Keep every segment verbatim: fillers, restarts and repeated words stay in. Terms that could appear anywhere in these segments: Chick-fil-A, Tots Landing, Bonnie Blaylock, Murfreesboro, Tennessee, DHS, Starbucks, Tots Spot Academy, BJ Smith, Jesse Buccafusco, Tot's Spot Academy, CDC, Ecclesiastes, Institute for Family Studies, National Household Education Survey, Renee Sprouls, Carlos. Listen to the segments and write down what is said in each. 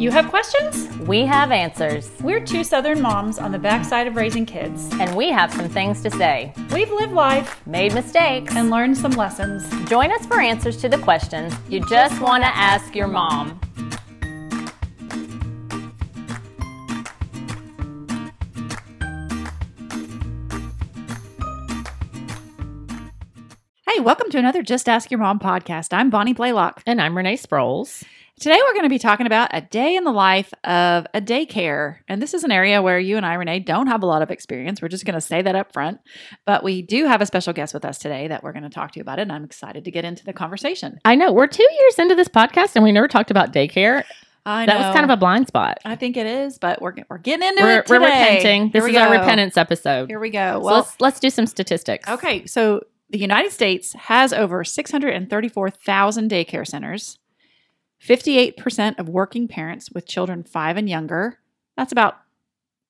You have questions? We have answers. We're two Southern moms on the backside of raising kids. And we have some things to say. We've lived life, made mistakes, and learned some lessons. Join us for answers to the questions you just want to ask your mom. Hey, welcome to another Just Ask Your Mom podcast. I'm Bonnie Blaylock. And I'm Renee Sprouls. Today, we're going to be talking about a day in the life of a daycare. And this is an area where you and I, Renee, don't have a lot of experience. We're just going to say that up front. But we do have a special guest with us today that we're going to talk to about it. And I'm excited to get into the conversation. I know. We're two years into this podcast and we never talked about daycare. I know. That was kind of a blind spot. I think it is, but we're we're getting into we're, it today. We're repenting. This is go. our repentance episode. Here we go. Well, so let's, let's do some statistics. Okay. So the United States has over six hundred thirty-four thousand daycare centers. fifty-eight percent of working parents with children five and younger, that's about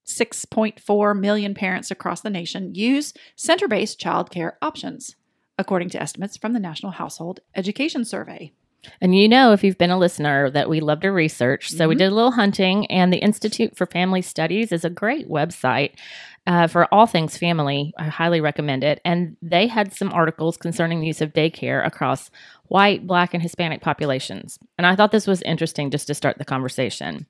six point four million parents across the nation, use center-based child care options, according to estimates from the National Household Education Survey. And you know, if you've been a listener, that we love to research. So mm-hmm. we did a little hunting, and the Institute for Family Studies is a great website uh, for all things family. I highly recommend it. And they had some articles concerning the use of daycare across White, Black, and Hispanic populations. And I thought this was interesting just to start the conversation.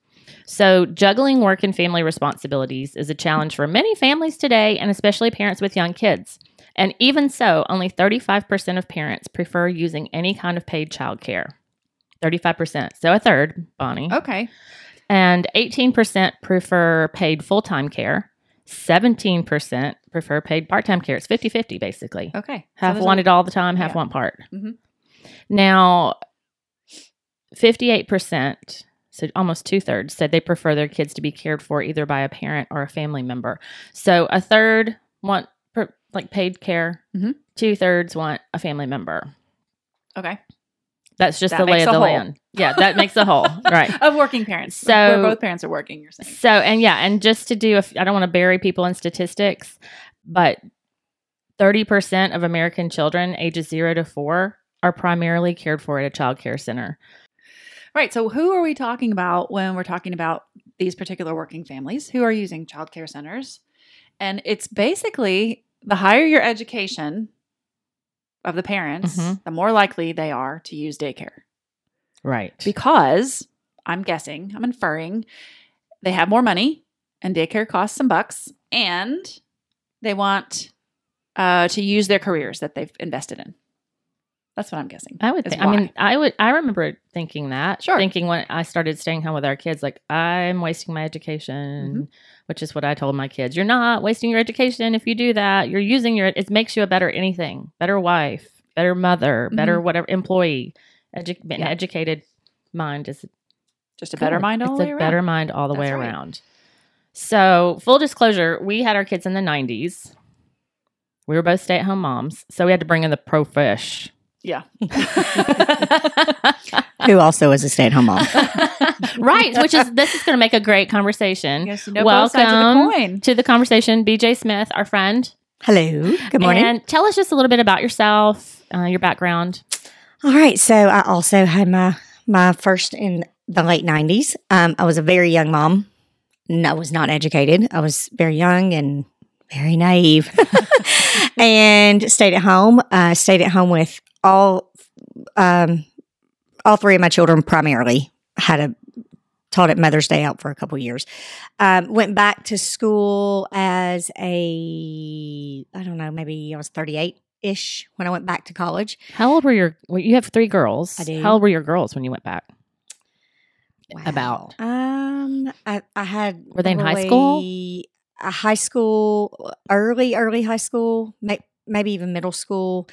So juggling work and family responsibilities is a challenge for many families today, and especially parents with young kids. And even so, only thirty-five percent of parents prefer using any kind of paid childcare. thirty-five percent. So a third, Bonnie. Okay. And eighteen percent prefer paid full-time care. seventeen percent prefer paid part-time care. It's fifty-fifty, basically. Okay. Half so want a- it all the time, half yeah. want part. Mm-hmm. Now, fifty-eight percent... So almost two-thirds said they prefer their kids to be cared for either by a parent or a family member. So a third want per, like paid care. Mm-hmm. Two-thirds want a family member. Okay. That's just that the lay of the whole. land. Yeah, that makes a whole. Right. Of working parents. So where both parents are working, you're saying. So, and yeah, and just to do, a, I don't want to bury people in statistics, but thirty percent of American children ages zero to four are primarily cared for at a child care center. Right. So who are we talking about when we're talking about these particular working families who are using childcare centers? And it's basically the higher your education of the parents, mm-hmm. the more likely they are to use daycare. Right. Because I'm guessing, I'm inferring, they have more money and daycare costs some bucks, and they want uh, to use their careers that they've invested in. That's what I'm guessing. I would think. I mean, I would. I remember thinking that. Sure. Thinking when I started staying home with our kids, like, I'm wasting my education, mm-hmm. which is what I told my kids. You're not wasting your education if you do that. You're using your. It makes you a better anything, better wife, better mother, mm-hmm. better whatever employee. Edu- yeah. An educated mind is just a better of, mind all the way around. It's a better mind all the That's way right. around. So, full disclosure, we had our kids in the nineties. We were both stay-at-home moms, so we had to bring in the pro-fish. Yeah. Who also is a stay-at-home mom. Right, which is, this is going to make a great conversation. Yes, you know, welcome both sides of the coin. To the conversation, B J Smith, our friend. Hello, good morning. And tell us just a little bit about yourself, uh, your background. All right, so I also had my, my first in the late nineties. Um, I was a very young mom. I was not educated. I was very young and very naive. And stayed at home. I uh, stayed at home with All, um, all three of my children primarily had a taught at Mother's Day out for a couple years. Um, went back to school as a I don't know, maybe I was thirty-eight ish when I went back to college. How old were your? Well, you have three girls. I do. How old were your girls when you went back? Wow. About um, I, I had were they in high school? A high school, early early high school. Make, Maybe even middle school.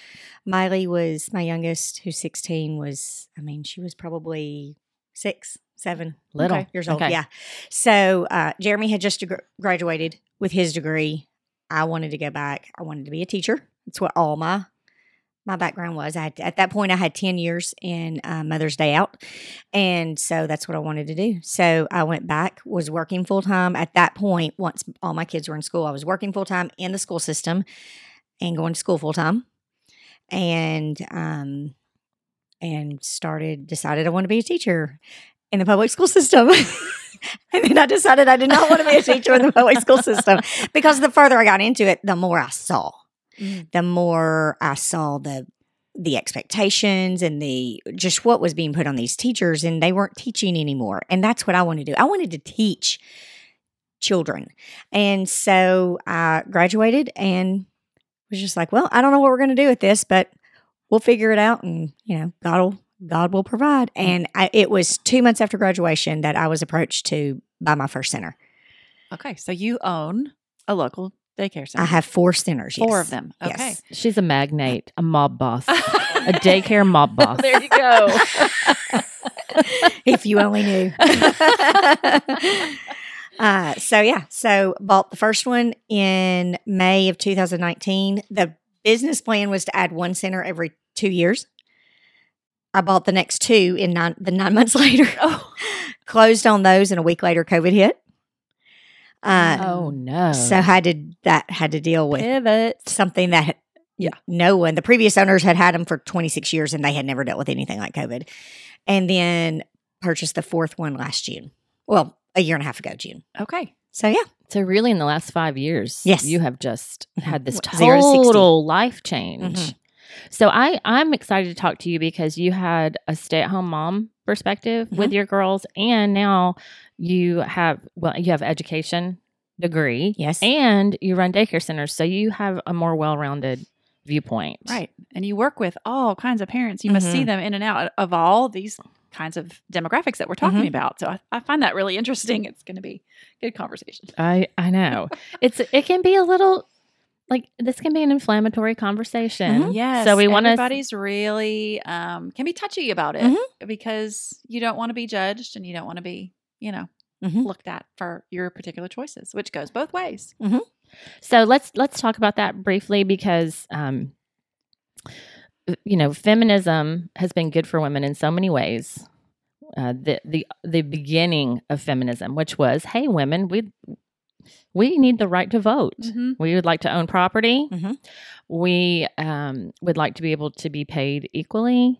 Miley was my youngest, who's sixteen. Was I mean, she was probably six, seven, little okay. years old. Okay. Yeah. So uh, Jeremy had just deg- graduated with his degree. I wanted to go back. I wanted to be a teacher. That's what all my my background was. I had, at that point, I had ten years in uh, Mother's Day out, and so that's what I wanted to do. So I went back. Was working full time at that point. Once all my kids were in school, I was working full time in the school system. And going to school full time, and um, and started decided I wanted to be a teacher, in the public school system. And then I decided I did not want to be a teacher in the public school system, because the further I got into it, the more I saw. Mm. The more I saw the the expectations and the just what was being put on these teachers, and they weren't teaching anymore. And that's what I wanted to do. I wanted to teach children. And so I graduated and was just like, well, I don't know what we're going to do with this, but we'll figure it out, and, you know, God will God will provide. And I, it was two months after graduation that I was approached to buy my first center. Okay. So you own a local daycare center. I have four centers, yes. Four of them. Okay. Yes. She's a magnate, a mob boss, a daycare mob boss. There you go. If you only knew. uh, so, yeah. So, bought the first one in May of two thousand nineteen. The business plan was to add one center every two years. I bought the next two in nine, the nine months later. Oh. Closed on those, and a week later, COVID hit. Um, oh no! So I did that. Had to deal with Pivot. something that yeah, no one. The previous owners had had them for twenty-six years, and they had never dealt with anything like COVID. And then purchased the fourth one last June. Well, a year and a half ago, June. Okay. So yeah. So really, in the last five years, yes. you have just had this total life change. Mm-hmm. So I, I'm excited to talk to you because you had a stay-at-home mom perspective mm-hmm. with your girls, and now you have well, you have education degree, yes, and you run daycare centers, so you have a more well-rounded viewpoint, right? And you work with all kinds of parents. You mm-hmm. must see them in and out of all these kinds of demographics that we're talking mm-hmm. about. So I, I find that really interesting. It's going to be a good conversation. I I know it's it can be a little. Like, this can be an inflammatory conversation. Mm-hmm. Yes. So we want to. Everybody's really, um, can be touchy about it mm-hmm. because you don't want to be judged, and you don't want to be, you know, mm-hmm. looked at for your particular choices, which goes both ways. Mm-hmm. So let's, let's talk about that briefly because, um, you know, feminism has been good for women in so many ways. Uh, the, the, the beginning of feminism, which was, hey, women, we, We need the right to vote. Mm-hmm. We would like to own property. Mm-hmm. We um, would like to be able to be paid equally.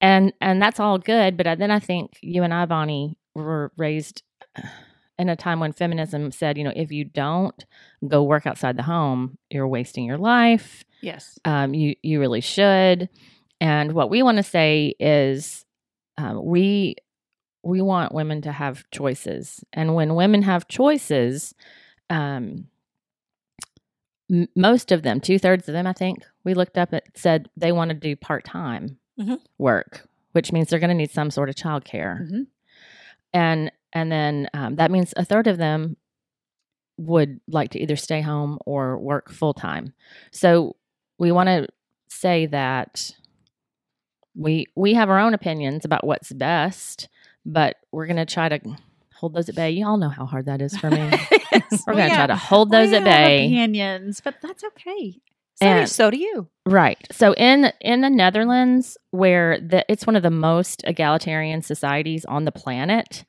And and that's all good. But then I think you and I, Bonnie, were raised in a time when feminism said, you know, if you don't go work outside the home, you're wasting your life. Yes. Um, you, you really should. And what we want to say is um, we... we want women to have choices. And when women have choices, um, m- most of them, two-thirds of them, I think, we looked up at said they want to do part-time mm-hmm. work, which means they're going to need some sort of childcare. Mm-hmm. And and then um, that means a third of them would like to either stay home or work full-time. So we want to say that we we have our own opinions about what's best, but we're going to try to hold those at bay. You all know how hard that is for me. yes. We're going to yeah. try to hold those we at bay. Opinions, but that's okay. So, and, so do you. Right. So in, in the Netherlands, where the, it's one of the most egalitarian societies on the planet,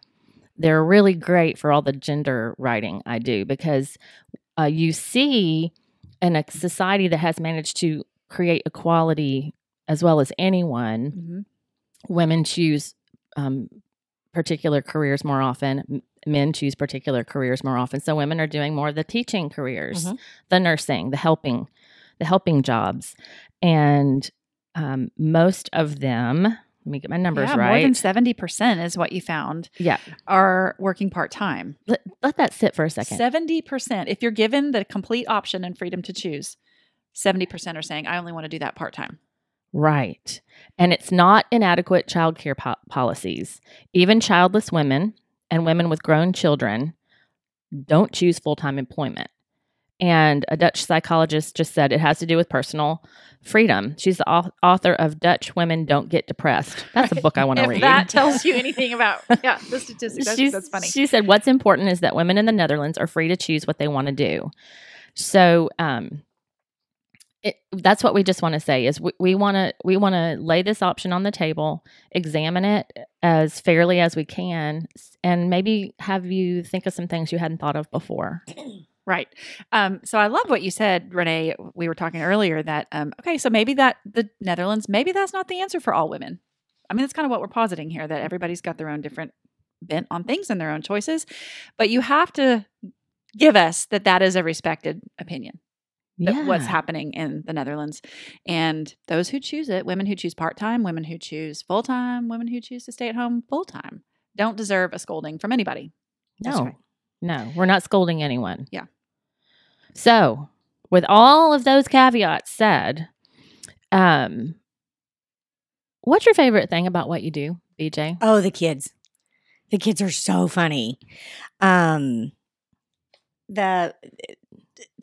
they're really great for all the gender writing I do, because uh, you see in a society that has managed to create equality as well as anyone, mm-hmm. women choose um, particular careers more often. Men choose particular careers more often. So women are doing more of the teaching careers, mm-hmm. the nursing, the helping, the helping jobs. And um, most of them, let me get my numbers yeah, right. More than seventy percent is what you found. Yeah. Are working part-time. Let, let that sit for a second. seventy percent. If you're given the complete option and freedom to choose, seventy percent are saying, I only want to do that part-time. Right. And it's not inadequate childcare po- policies. Even childless women and women with grown children don't choose full-time employment. And a Dutch psychologist just said it has to do with personal freedom. She's the au- author of Dutch Women Don't Get Depressed. That's a book I want to read. If that tells you anything about yeah, the statistics, that's, that's funny. She said what's important is that women in the Netherlands are free to choose what they want to do. So, um, It, that's what we just want to say is we want to we want to lay this option on the table, examine it as fairly as we can, and maybe have you think of some things you hadn't thought of before. Right. Um, so I love what you said, Renee. We were talking earlier that, um, okay, so maybe that the Netherlands, maybe that's not the answer for all women. I mean, that's kind of what we're positing here, that everybody's got their own different bent on things and their own choices. But you have to give us that that is a respected opinion, that yeah. what's happening in the Netherlands. And those who choose it, women who choose part-time, women who choose full-time, women who choose to stay at home full-time, don't deserve a scolding from anybody. No, right. no, we're not scolding anyone. Yeah. So with all of those caveats said, um, what's your favorite thing about what you do, B J? Oh, the kids. The kids are so funny. Um, the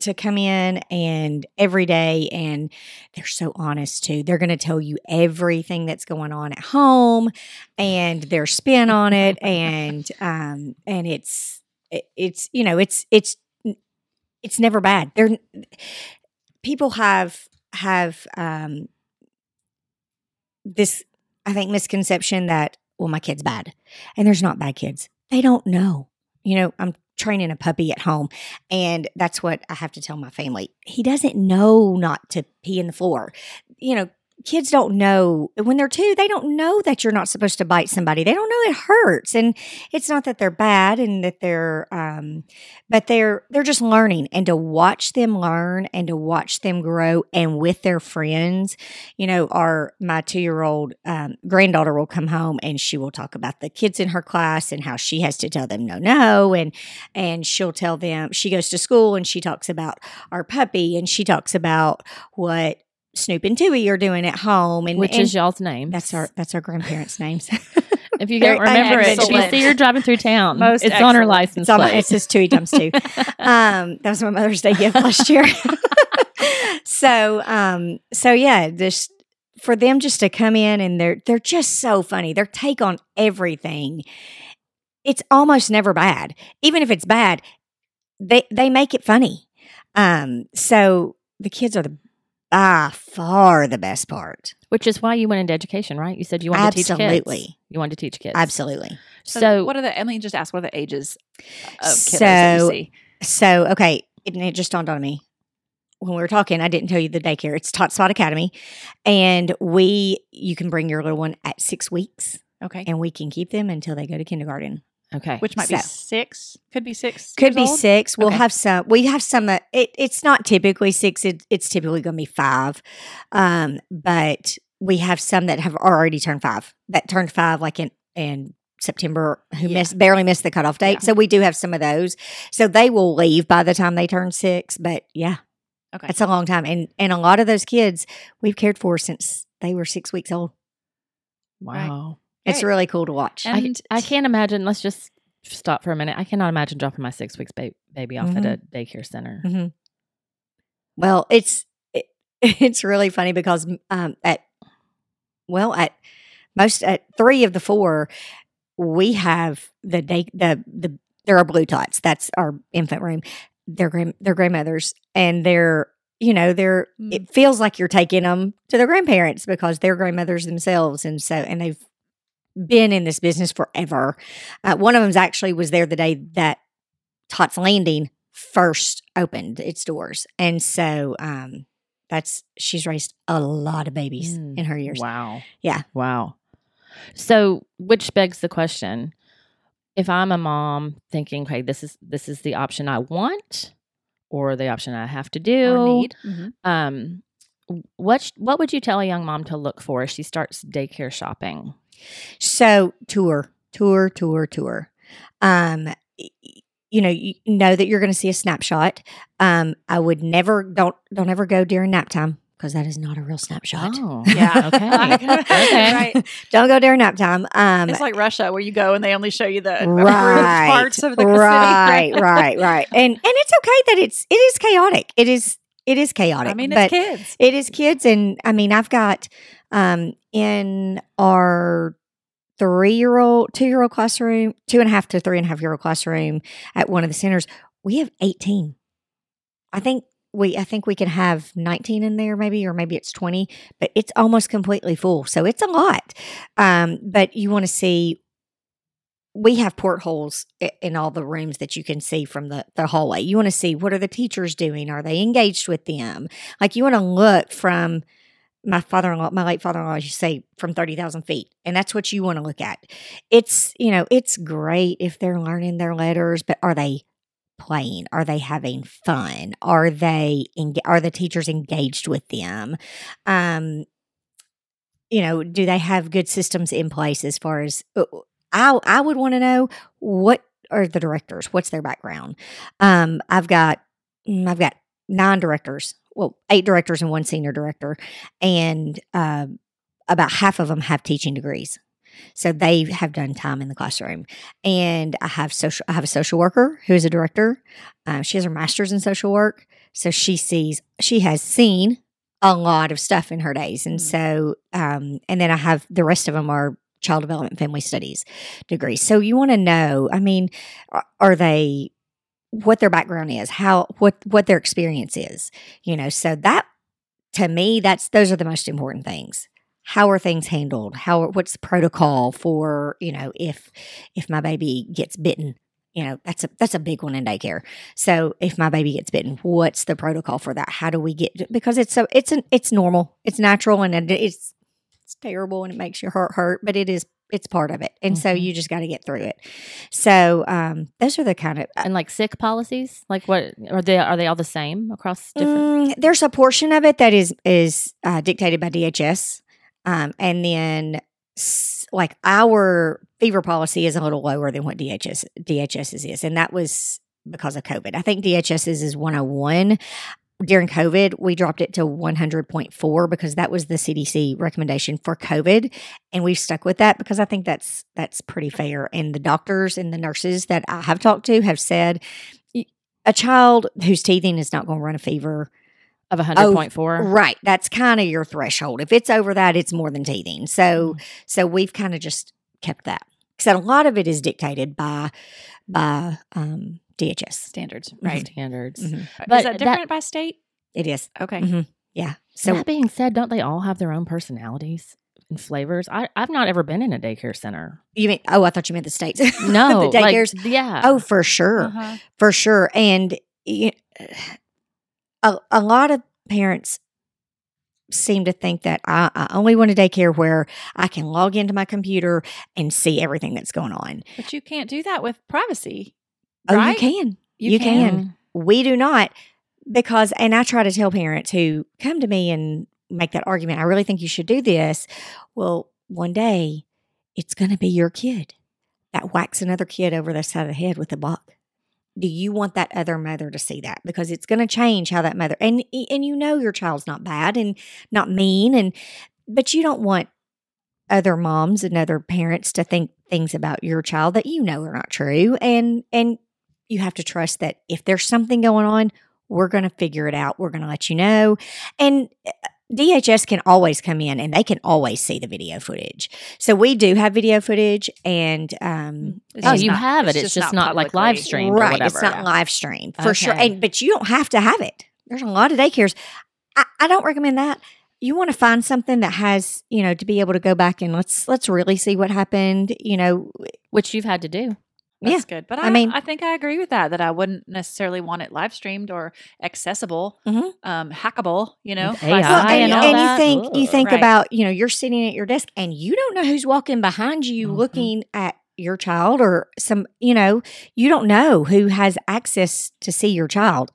to come in and every day, and they're so honest too. They're going to tell you everything that's going on at home and their spin on it, and um, and it's it, it's you know it's it's it's never bad. They're people have have um, this, I think, misconception that, well, my kid's bad. And there's not bad kids. They don't know. You know, I'm training a puppy at home, and that's what I have to tell my family. He doesn't know not to pee in the floor. You know, kids don't know. When they're two, they don't know that you're not supposed to bite somebody. They don't know it hurts. And it's not that they're bad and that they're, um, but they're, they're just learning, and to watch them learn and to watch them grow and with their friends. You know, our, my two-year-old um, granddaughter will come home and she will talk about the kids in her class and how she has to tell them no, no. And, and she'll tell them, she goes to school and she talks about our puppy and she talks about what Snoop and Tui are doing at home, and which and is y'all's name. That's our that's our grandparents' names. If you don't remember it, if you see her driving through town, Most it's excellent. on her license plate. It's, it says Tui Dumps Too. Um, that was my Mother's Day gift last year. so, um, so yeah, just for them just to come in, and they're they're just so funny. Their take on everything, it's almost never bad. Even if it's bad, they they make it funny. Um, so the kids are the By far the best part. Which is why you went into education, right? You said you wanted Absolutely. to teach kids. Absolutely. You wanted to teach kids. Absolutely. So, so what are the, I mean, just ask, what are the ages of kids so, that you see? So, okay, it, it just dawned on me. When we were talking, I didn't tell you the daycare. It's Tots Spot Academy. And we, you can bring your little one at six weeks. Okay. And we can keep them until they go to kindergarten. Okay. Which might so, be six. Could be six. Could be old. six. We'll okay. have some. We have some. Uh, it, it's not typically six. It, it's typically going to be five. Um, but we have some that have already turned five, that turned five like in, in September, who yeah. missed, barely missed the cutoff date. Yeah. So we do have some of those. So they will leave by the time they turn six. But yeah, okay, that's a long time. And, and a lot of those kids we've cared for since they were six weeks old. Wow. Right. It's right. really cool to watch. And I, I can't imagine. Let's just stop for a minute. I cannot imagine dropping my six weeks ba- baby off mm-hmm. at a daycare center. Mm-hmm. Well, it's it, it's really funny because um, at well at most at three of the four we have the day the the there are blue tots. That's our infant room. Their grand their grandmothers and their. You know, they're. Mm. It feels like you're taking them to their grandparents because they're grandmothers themselves, and so and they've. been in this business forever. Uh, one of them's actually was there the day that Tots Landing first opened its doors. And so um, that's, she's raised a lot of babies mm. in her years. Wow. Yeah. Wow. So which begs the question, if I'm a mom thinking, hey, this is, this is the option I want or the option I have to do, or need. Mm-hmm. Um, what, what would you tell a young mom to look for as she starts daycare shopping? So tour, tour, tour, tour. Um, you know, you know that you're going to see a snapshot. Um, I would never don't don't ever go during nap time because that is not a real snapshot. Oh, yeah, okay, okay, right. Don't go during nap time. Um, it's like Russia where you go and they only show you the right, parts of the city. Right, right, right. And and it's okay that it's it is chaotic. It is it is chaotic. I mean, it's kids. It is kids, and I mean, I've got. Um, in our three-year-old, two-year-old classroom, two and a half to three and a half year old classroom at one of the centers, we have eighteen. I think we, I think we can have nineteen in there, maybe, or maybe it's twenty, but it's almost completely full, so it's a lot. Um, but you want to see. We have portholes in all the rooms that you can see from the, the hallway. You want to see what are the teachers doing? Are they engaged with them? Like you want to look from. my father-in-law, my late father-in-law, as you say, from thirty thousand feet. And that's what you want to look at. It's, you know, it's great if they're learning their letters, but are they playing? Are they having fun? Are they, in, are the teachers engaged with them? Um, you know, do they have good systems in place as far as, I, I would want to know what are the directors? What's their background? Um, I've got, I've got nine directors. Well, eight directors and one senior director, and uh, about half of them have teaching degrees, so they have done time in the classroom. And I have social. I have a social worker who is a director. Uh, she has her master's in social work, so she sees. She has seen a lot of stuff in her days, and mm-hmm. so um, and then I have the rest of them are child development, family studies degrees. So you want to know. I mean, are, are they? What their background is, how what what their experience is, you know. So that to me, that's those are the most important things. How are things handled? How what's the protocol for, you know, if if my baby gets bitten, you know, that's a that's a big one in daycare. So if my baby gets bitten, what's the protocol for that? How do we get because it's so it's an it's normal, it's natural, and it's it's terrible and it makes your heart hurt, but it is. It's part of it. And mm-hmm. so you just got to get through it. So um, those are the kind of... Uh, and like sick policies? Like what, are they Are they all the same across different... Mm, there's a portion of it that is is uh, dictated by D H S. Um, and then s- like our fever policy is a little lower than what D H S, DHS's is. And that was because of COVID. I think D H S's is one oh one. During COVID, we dropped it to one hundred point four because that was the C D C recommendation for COVID, and we've stuck with that because I think that's that's pretty fair. And the doctors and the nurses that I have talked to have said a child whose teething is not going to run a fever of one hundred point four. Oh, right. That's kind of your threshold. If it's over that, it's more than teething. So mm-hmm. so we've kind of just kept that. Because a lot of it is dictated by by um D H S standards, right? Standards. Mm-hmm. But is that different that, by state? It is. Okay. Mm-hmm. Yeah. So that being said, don't they all have their own personalities and flavors? I, I've not ever been in a daycare center. You mean? Oh, I thought you meant the states. No, the daycares. Like, yeah. Oh, for sure, uh-huh. for sure. And you, a a lot of parents seem to think that I, I only want a daycare where I can log into my computer and see everything that's going on. But you can't do that with privacy. Oh, right? you can. You, you can. can. We do not because, and I try to tell parents who come to me and make that argument, I really think you should do this. Well, one day it's going to be your kid that whacks another kid over the side of the head with a block. Do you want that other mother to see that? Because it's going to change how that mother, and and you know your child's not bad and not mean, and but you don't want other moms and other parents to think things about your child that you know are not true. And and you have to trust that if there's something going on, we're going to figure it out. We're going to let you know. And D H S can always come in and they can always see the video footage. So we do have video footage and um it's oh, you not, have it. It's, it's just, just not, not like live streamed right, or whatever. It's not yeah. live streamed for okay. sure. And but you don't have to have it. There's a lot of daycares. I, I don't recommend that. You want to find something that has, you know, to be able to go back and let's let's really see what happened, you know. Which you've had to do. That's yeah. good. But I, I mean, I think I agree with that, that I wouldn't necessarily want it live streamed or accessible, mm-hmm. um, hackable, you know. Well, and and, and you think, you think right. about, you know, you're sitting at your desk and you don't know who's walking behind you mm-hmm. looking at your child or some, you know, you don't know who has access to see your child.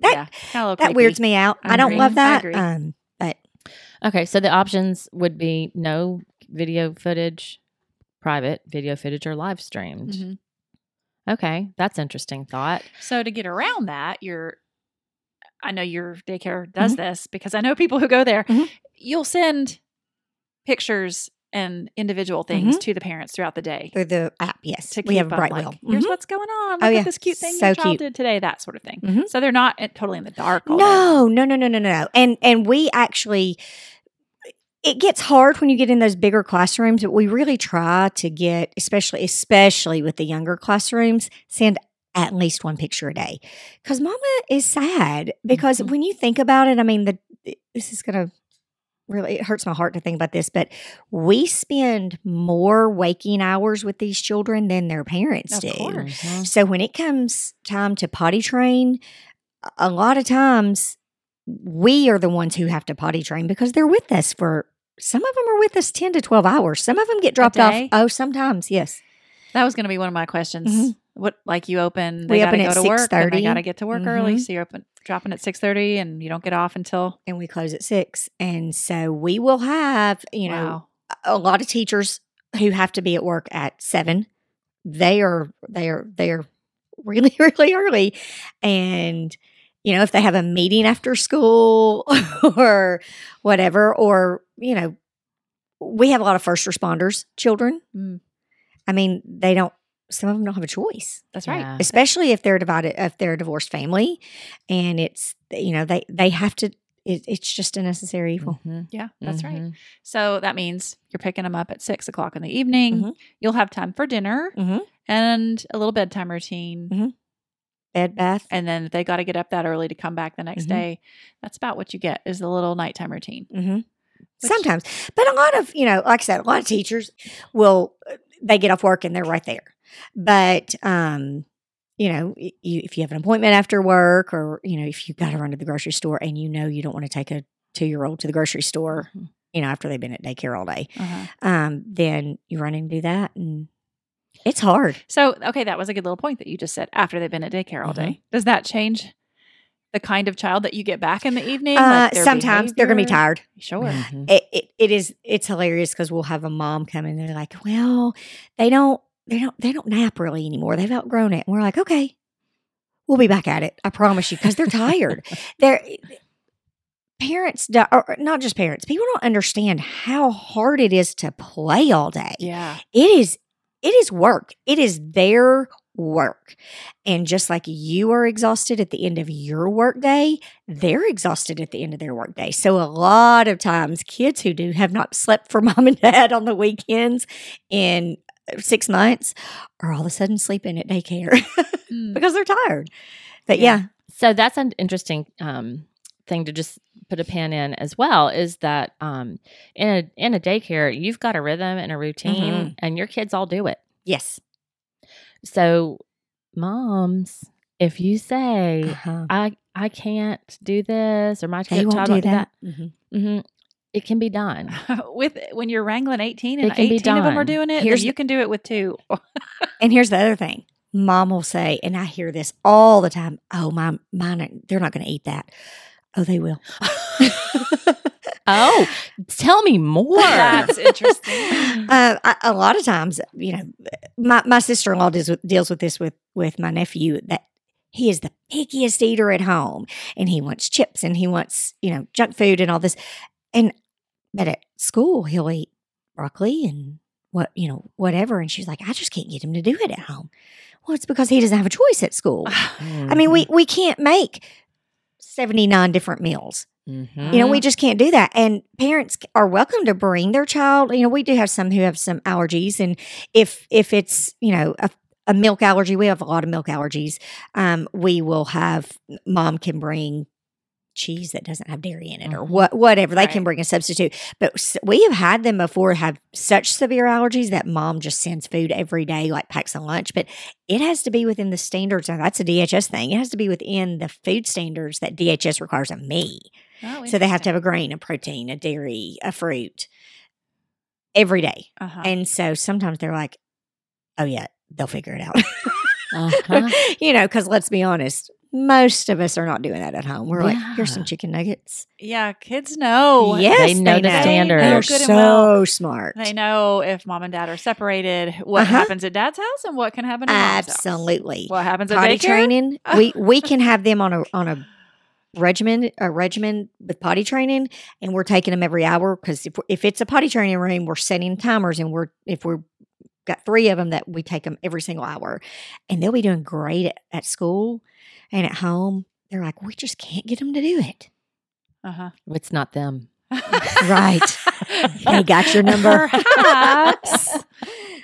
That, yeah. that weirds me out. I, I don't love that. I agree. Um, Okay, so the options would be no video footage, private video footage, or live streamed. Mm-hmm. Okay, that's interesting thought. So to get around that, you're, I know your daycare does mm-hmm. this because I know people who go there. Mm-hmm. You'll send pictures and individual things mm-hmm. to the parents throughout the day. Through the app, yes. To we have a bright like, wheel. Here's mm-hmm. what's going on. Look oh, yeah. at this cute thing so your child cute. did today, that sort of thing. Mm-hmm. So they're not totally in the dark all No, day. no, no, no, no, no. And, and we actually... It gets hard when you get in those bigger classrooms, but we really try to get, especially especially with the younger classrooms, send at least one picture a day. Because mama is sad. Because mm-hmm. when you think about it, I mean, the this is going to really, it hurts my heart to think about this, but we spend more waking hours with these children than their parents of do. Course, yeah. So when it comes time to potty train, a lot of times we are the ones who have to potty train because they're with us for, some of them are with us ten to twelve hours. Some of them get dropped off. Oh, sometimes, yes. That was going to be one of my questions. Mm-hmm. What, like you open, they got to go to work and they got to get to work mm-hmm. early. So you're open, dropping at six thirty and you don't get off until. And we close at six. And so we will have, you wow. know, a lot of teachers who have to be at work at seven. They are, they are, they are really, really early. And, you know, if they have a meeting after school or whatever, or, you know, we have a lot of first responders, children. Mm. I mean, they don't, some of them don't have a choice. That's right. Yeah. Especially if they're divided, if they're a divorced family and it's, you know, they, they have to, it, it's just a necessary evil. Mm-hmm. Yeah, that's mm-hmm. right. So that means you're picking them up at six o'clock in the evening. Mm-hmm. You'll have time for dinner mm-hmm. and a little bedtime routine. Mm-hmm. Bed, bath. And then they got to get up that early to come back the next mm-hmm. day. That's about what you get is a little nighttime routine. Mm-hmm. Sometimes. But a lot of, you know, like I said, a lot of teachers will, they get off work and they're right there. But, um, you know, you, if you have an appointment after work or, you know, if you've got to run to the grocery store and you know you don't want to take a two-year-old to the grocery store, mm-hmm. you know, after they've been at daycare all day, uh-huh. um, then you run and do that and it's hard. So, okay, that was a good little point that you just said, after they've been at daycare all mm-hmm. day. Does that change the kind of child that you get back in the evening? Uh, like sometimes behavior? They're going to be tired. Sure. Mm-hmm. It, it, it is, it's hilarious because we'll have a mom come in and they're like, well, they don't, They don't they don't nap really anymore. They've outgrown it. And we're like, okay, we'll be back at it. I promise you, because they're tired. They're parents, or not just parents, people don't understand how hard it is to play all day. Yeah. It is it is work. It is their work. And just like you are exhausted at the end of your work day, they're exhausted at the end of their work day. So a lot of times kids who do have not slept for mom and dad on the weekends and six months are all of a sudden sleeping at daycare because they're tired. But yeah. yeah. So that's an interesting um, thing to just put a pin in as well is that um, in a, in a daycare, you've got a rhythm and a routine mm-hmm. and your kids all do it. Yes. So moms, if you say, uh-huh. I I can't do this or my child won't do that. that. Mm-hmm. Mm-hmm. It can be done with when you're wrangling eighteen and eighteen of them are doing it. Here's you the, can do it with two. And here's the other thing: mom will say, and I hear this all the time. Oh, my, mine, they're not going to eat that. Oh, they will. Oh, tell me more. That's interesting. uh, I, a lot of times, you know, my my sister in law deals with, deals with this with with my nephew that. He is the pickiest eater at home, and he wants chips, and he wants you know junk food and all this. And but at school he'll eat broccoli and what you know whatever, and she's like, I just can't get him to do it at home. Well, it's because he doesn't have a choice at school. Mm-hmm. I mean, we we can't make seventy-nine different meals. Mm-hmm. You know, we just can't do that. And parents are welcome to bring their child. You know, we do have some who have some allergies, and if if it's you know a, a milk allergy, we have a lot of milk allergies. Um, we will have mom can bring. Cheese that doesn't have dairy in it or what, whatever. They right. can bring a substitute. But we have had them before have such severe allergies that mom just sends food every day, like packs of lunch. But it has to be within the standards. Now, that's a D H S thing. It has to be within the food standards that D H S requires of me. Oh, so they have to have a grain, a protein, a dairy, a fruit every day. Uh-huh. And so sometimes they're like, oh, yeah, they'll figure it out. uh-huh. You know, because let's be honest. Most of us are not doing that at home. We're yeah. like, here's some chicken nuggets. Yeah, kids know. Yes, they know they the know. standards. They're so well. smart. They know if mom and dad are separated, what uh-huh. happens at dad's house and what can happen at mom's house. Absolutely. What happens potty at daycare? Training. we we can have them on a on a regimen a regimen with potty training, and we're taking them every hour because if if it's a potty training room, we're setting timers, and we're if we're got three of them that we take them every single hour, and they'll be doing great at, at school. And at home, they're like, we just can't get them to do it. Uh-huh. It's not them. Right. They got your number. Perhaps.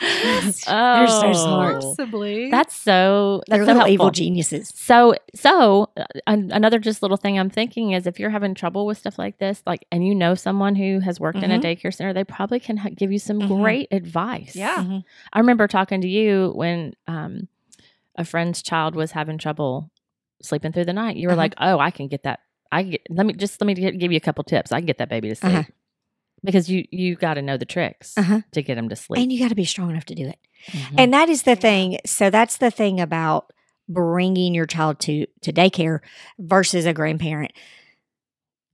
Oh, they're so smart. Possibly. That's so that's They're so little helpful. Evil geniuses. So, so uh, another just little thing I'm thinking is if you're having trouble with stuff like this, like, and you know someone who has worked mm-hmm. in a daycare center, they probably can ha- give you some mm-hmm. great advice. Yeah. Mm-hmm. I remember talking to you when um, a friend's child was having trouble sleeping through the night. You were uh-huh. like, oh, I can get that. I get, let me just let me give you a couple tips. I can get that baby to sleep uh-huh. because you you got to know the tricks uh-huh. to get them to sleep, and you got to be strong enough to do it. Mm-hmm. And that is the thing. So that's the thing about bringing your child to to daycare versus a grandparent.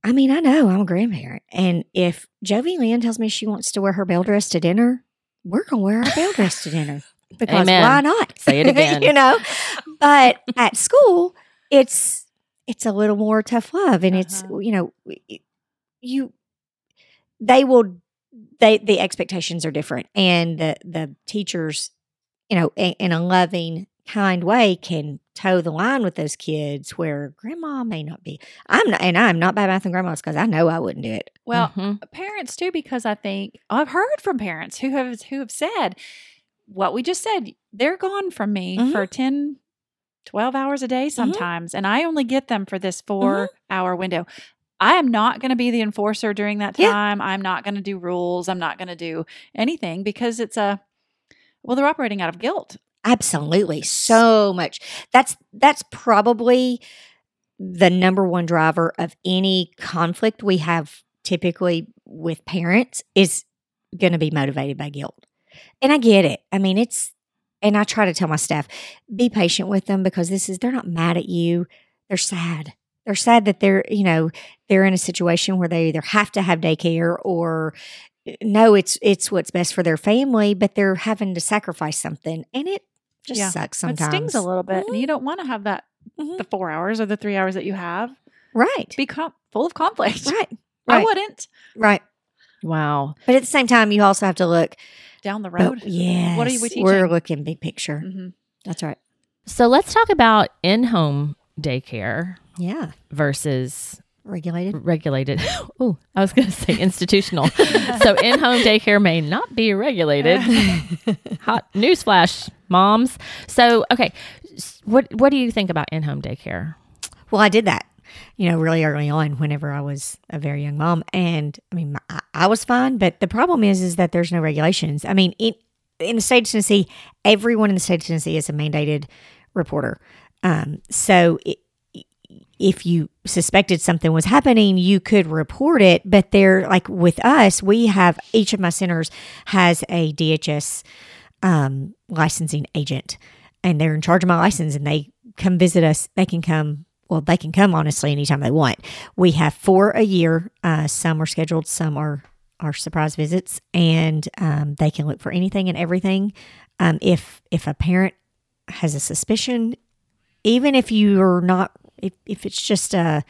I mean, I know I'm a grandparent, and if Jovi Lynn tells me she wants to wear her bell dress to dinner, we're gonna wear our bell dress to dinner because Amen. Why not? Say it again, you know. But at school, it's it's a little more tough love, and uh-huh. it's you know, you they will they the expectations are different, and the the teachers, you know, in, in a loving, kind way can toe the line with those kids where grandma may not be. I'm not, and I'm not bad mouthing grandmas because I know I wouldn't do it. Well, mm-hmm. parents too, because I think I've heard from parents who have who have said what we just said. They're gone from me mm-hmm. for ten, twelve hours a day sometimes, mm-hmm. and I only get them for this four mm-hmm. hour window. I am not going to be the enforcer during that time. Yeah. I'm not going to do rules. I'm not going to do anything because it's a well, they're operating out of guilt. Absolutely. So much. That's that's probably the number one driver of any conflict we have typically with parents is going to be motivated by guilt. And I get it. I mean, it's, and I try to tell my staff, be patient with them because this is, they're not mad at you. They're sad. They're sad that they're, you know, they're in a situation where they either have to have daycare or, no, it's it's what's best for their family, but they're having to sacrifice something, and it just yeah. sucks sometimes. It stings a little bit, mm-hmm. and you don't want to have that mm-hmm. the four hours or the three hours that you have. Right. Be com- full of conflict. Right. right. I wouldn't. Right. Wow. But at the same time, you also have to look. Down the road? Yes. What are we teaching? We're looking big picture. Mm-hmm. That's right. So let's talk about in-home daycare yeah. versus... Regulated? Regulated. Oh, I was going to say institutional. So in-home daycare may not be regulated. Hot newsflash, moms. So, okay, what what do you think about in-home daycare? Well, I did that, you know, really early on whenever I was a very young mom. And, I mean, my, I was fine, but the problem is is that there's no regulations. I mean, in, in the state of Tennessee, everyone in the state of Tennessee is a mandated reporter. Um, so, it, if you suspected something was happening, you could report it. But they're like with us, we have each of my centers has a D H S um, licensing agent, and they're in charge of my license. And they come visit us. They can come. Well, they can come honestly anytime they want. We have four a year. Uh, some are scheduled. Some are are surprise visits, and um, they can look for anything and everything. Um, if if a parent has a suspicion, even if you are not. If if it's just a,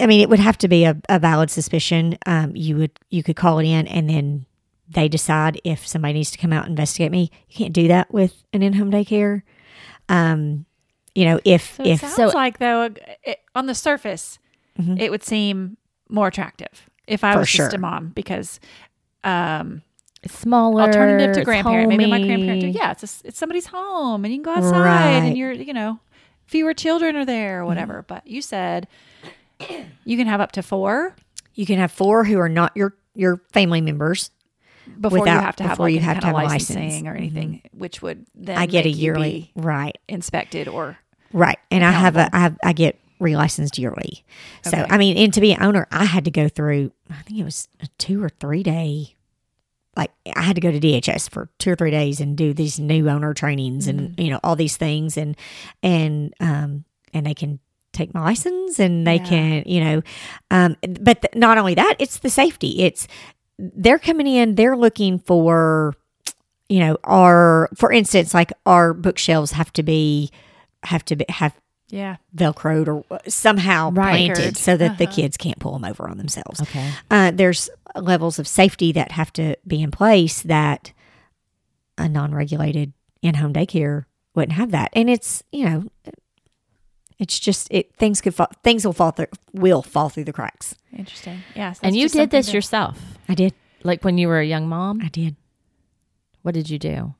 I mean, it would have to be a, a valid suspicion. Um, you would you could call it in, and then they decide if somebody needs to come out and investigate me. You can't do that with an in-home daycare. Um, you know, if so it if sounds so, like though it, on the surface, mm-hmm. it would seem more attractive if I was sure. just a mom because um, it's smaller, alternative to grandparent. Homey. Maybe my grandparent. Too. Yeah, it's a, it's somebody's home, and you can go outside, right. and you're you know. Fewer children are there or whatever. Mm-hmm. But you said you can have up to four. You can have four who are not your, your family members. Before without, you have to have, like you have, to have licensing license. Or anything, mm-hmm. which would then I get a yearly right inspected or right. And I have a I have I get relicensed yearly. Okay. So I mean, and to be an owner, I had to go through. I think it was a two or three day. Like I had to go to D H S for two or three days and do these new owner trainings and, mm-hmm. you know, all these things and, and, um, and they can take my license and they yeah. can, you know, um, but th- not only that, it's the safety. It's they're coming in, they're looking for, you know, our, for instance, like our bookshelves have to be, have to be, have, yeah, Velcroed or somehow right. planted so that uh-huh. the kids can't pull them over on themselves. Okay. Uh, there's levels of safety that have to be in place that a non-regulated in-home daycare wouldn't have that. And it's, you know, it's just it things could fall, things will fall through will fall through the cracks. Interesting. Yes. And you did this that, yourself. I did. Like when you were a young mom? I did. What did you do?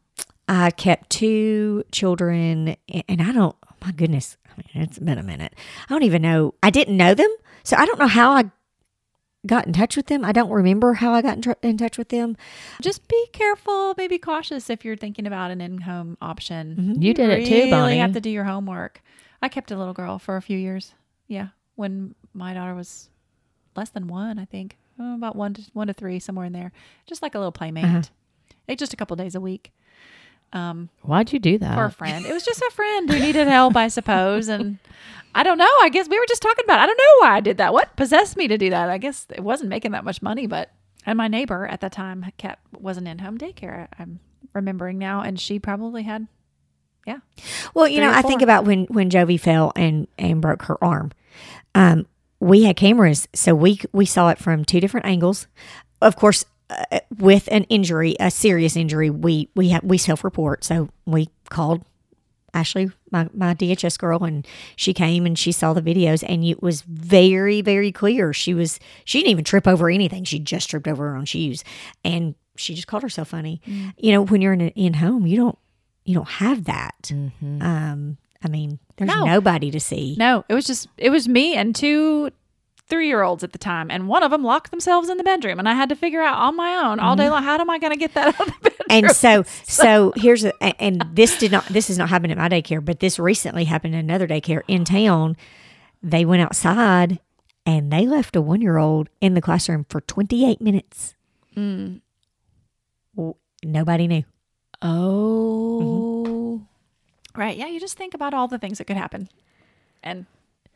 I kept two children and I don't my goodness, I mean, it's been a minute. I don't even know. I didn't know them, so I don't know how I got in touch with them. I don't remember how I got in, tr- in touch with them. Just be careful, maybe cautious if you're thinking about an in-home option. Mm-hmm. You, you did really it too, Bonnie. You have to do your homework. I kept a little girl for a few years. Yeah, when my daughter was less than one, I think, oh, about one to one to three, somewhere in there, just like a little playmate. Uh-huh. It just a couple days a week. Um, Why'd you do that? For a friend. It was just a friend who needed help, I suppose. And I don't know. I guess we were just talking about it. I don't know why I did that. What possessed me to do that? I guess it wasn't making that much money, but and my neighbor at the time kept wasn't in home daycare. I'm remembering now, and she probably had, yeah. Well, you know, I think about when when Jovi fell and and broke her arm. Um, we had cameras, so we we saw it from two different angles. Of course. Uh, with an injury, a serious injury, we we have we self-report. So we called Ashley, my, my D H S girl, and she came and she saw the videos, and it was very, very clear. She was she didn't even trip over anything. She just tripped over her own shoes, and she just called herself funny. Mm-hmm. You know, when you're in a, in home, you don't you don't have that. Mm-hmm. Um, I mean, there's no. nobody to see. No, it was just it was me and two. three-year-olds at the time, and one of them locked themselves in the bedroom, and I had to figure out on my own all day long, how am I going to get that out of the bedroom? And so, so here's, a, and this did not, this has not happened at my daycare, but this recently happened at another daycare in town. They went outside, and they left a one-year-old in the classroom for twenty-eight minutes. Mm. Nobody knew. Oh. Mm-hmm. Right, yeah, you just think about all the things that could happen, and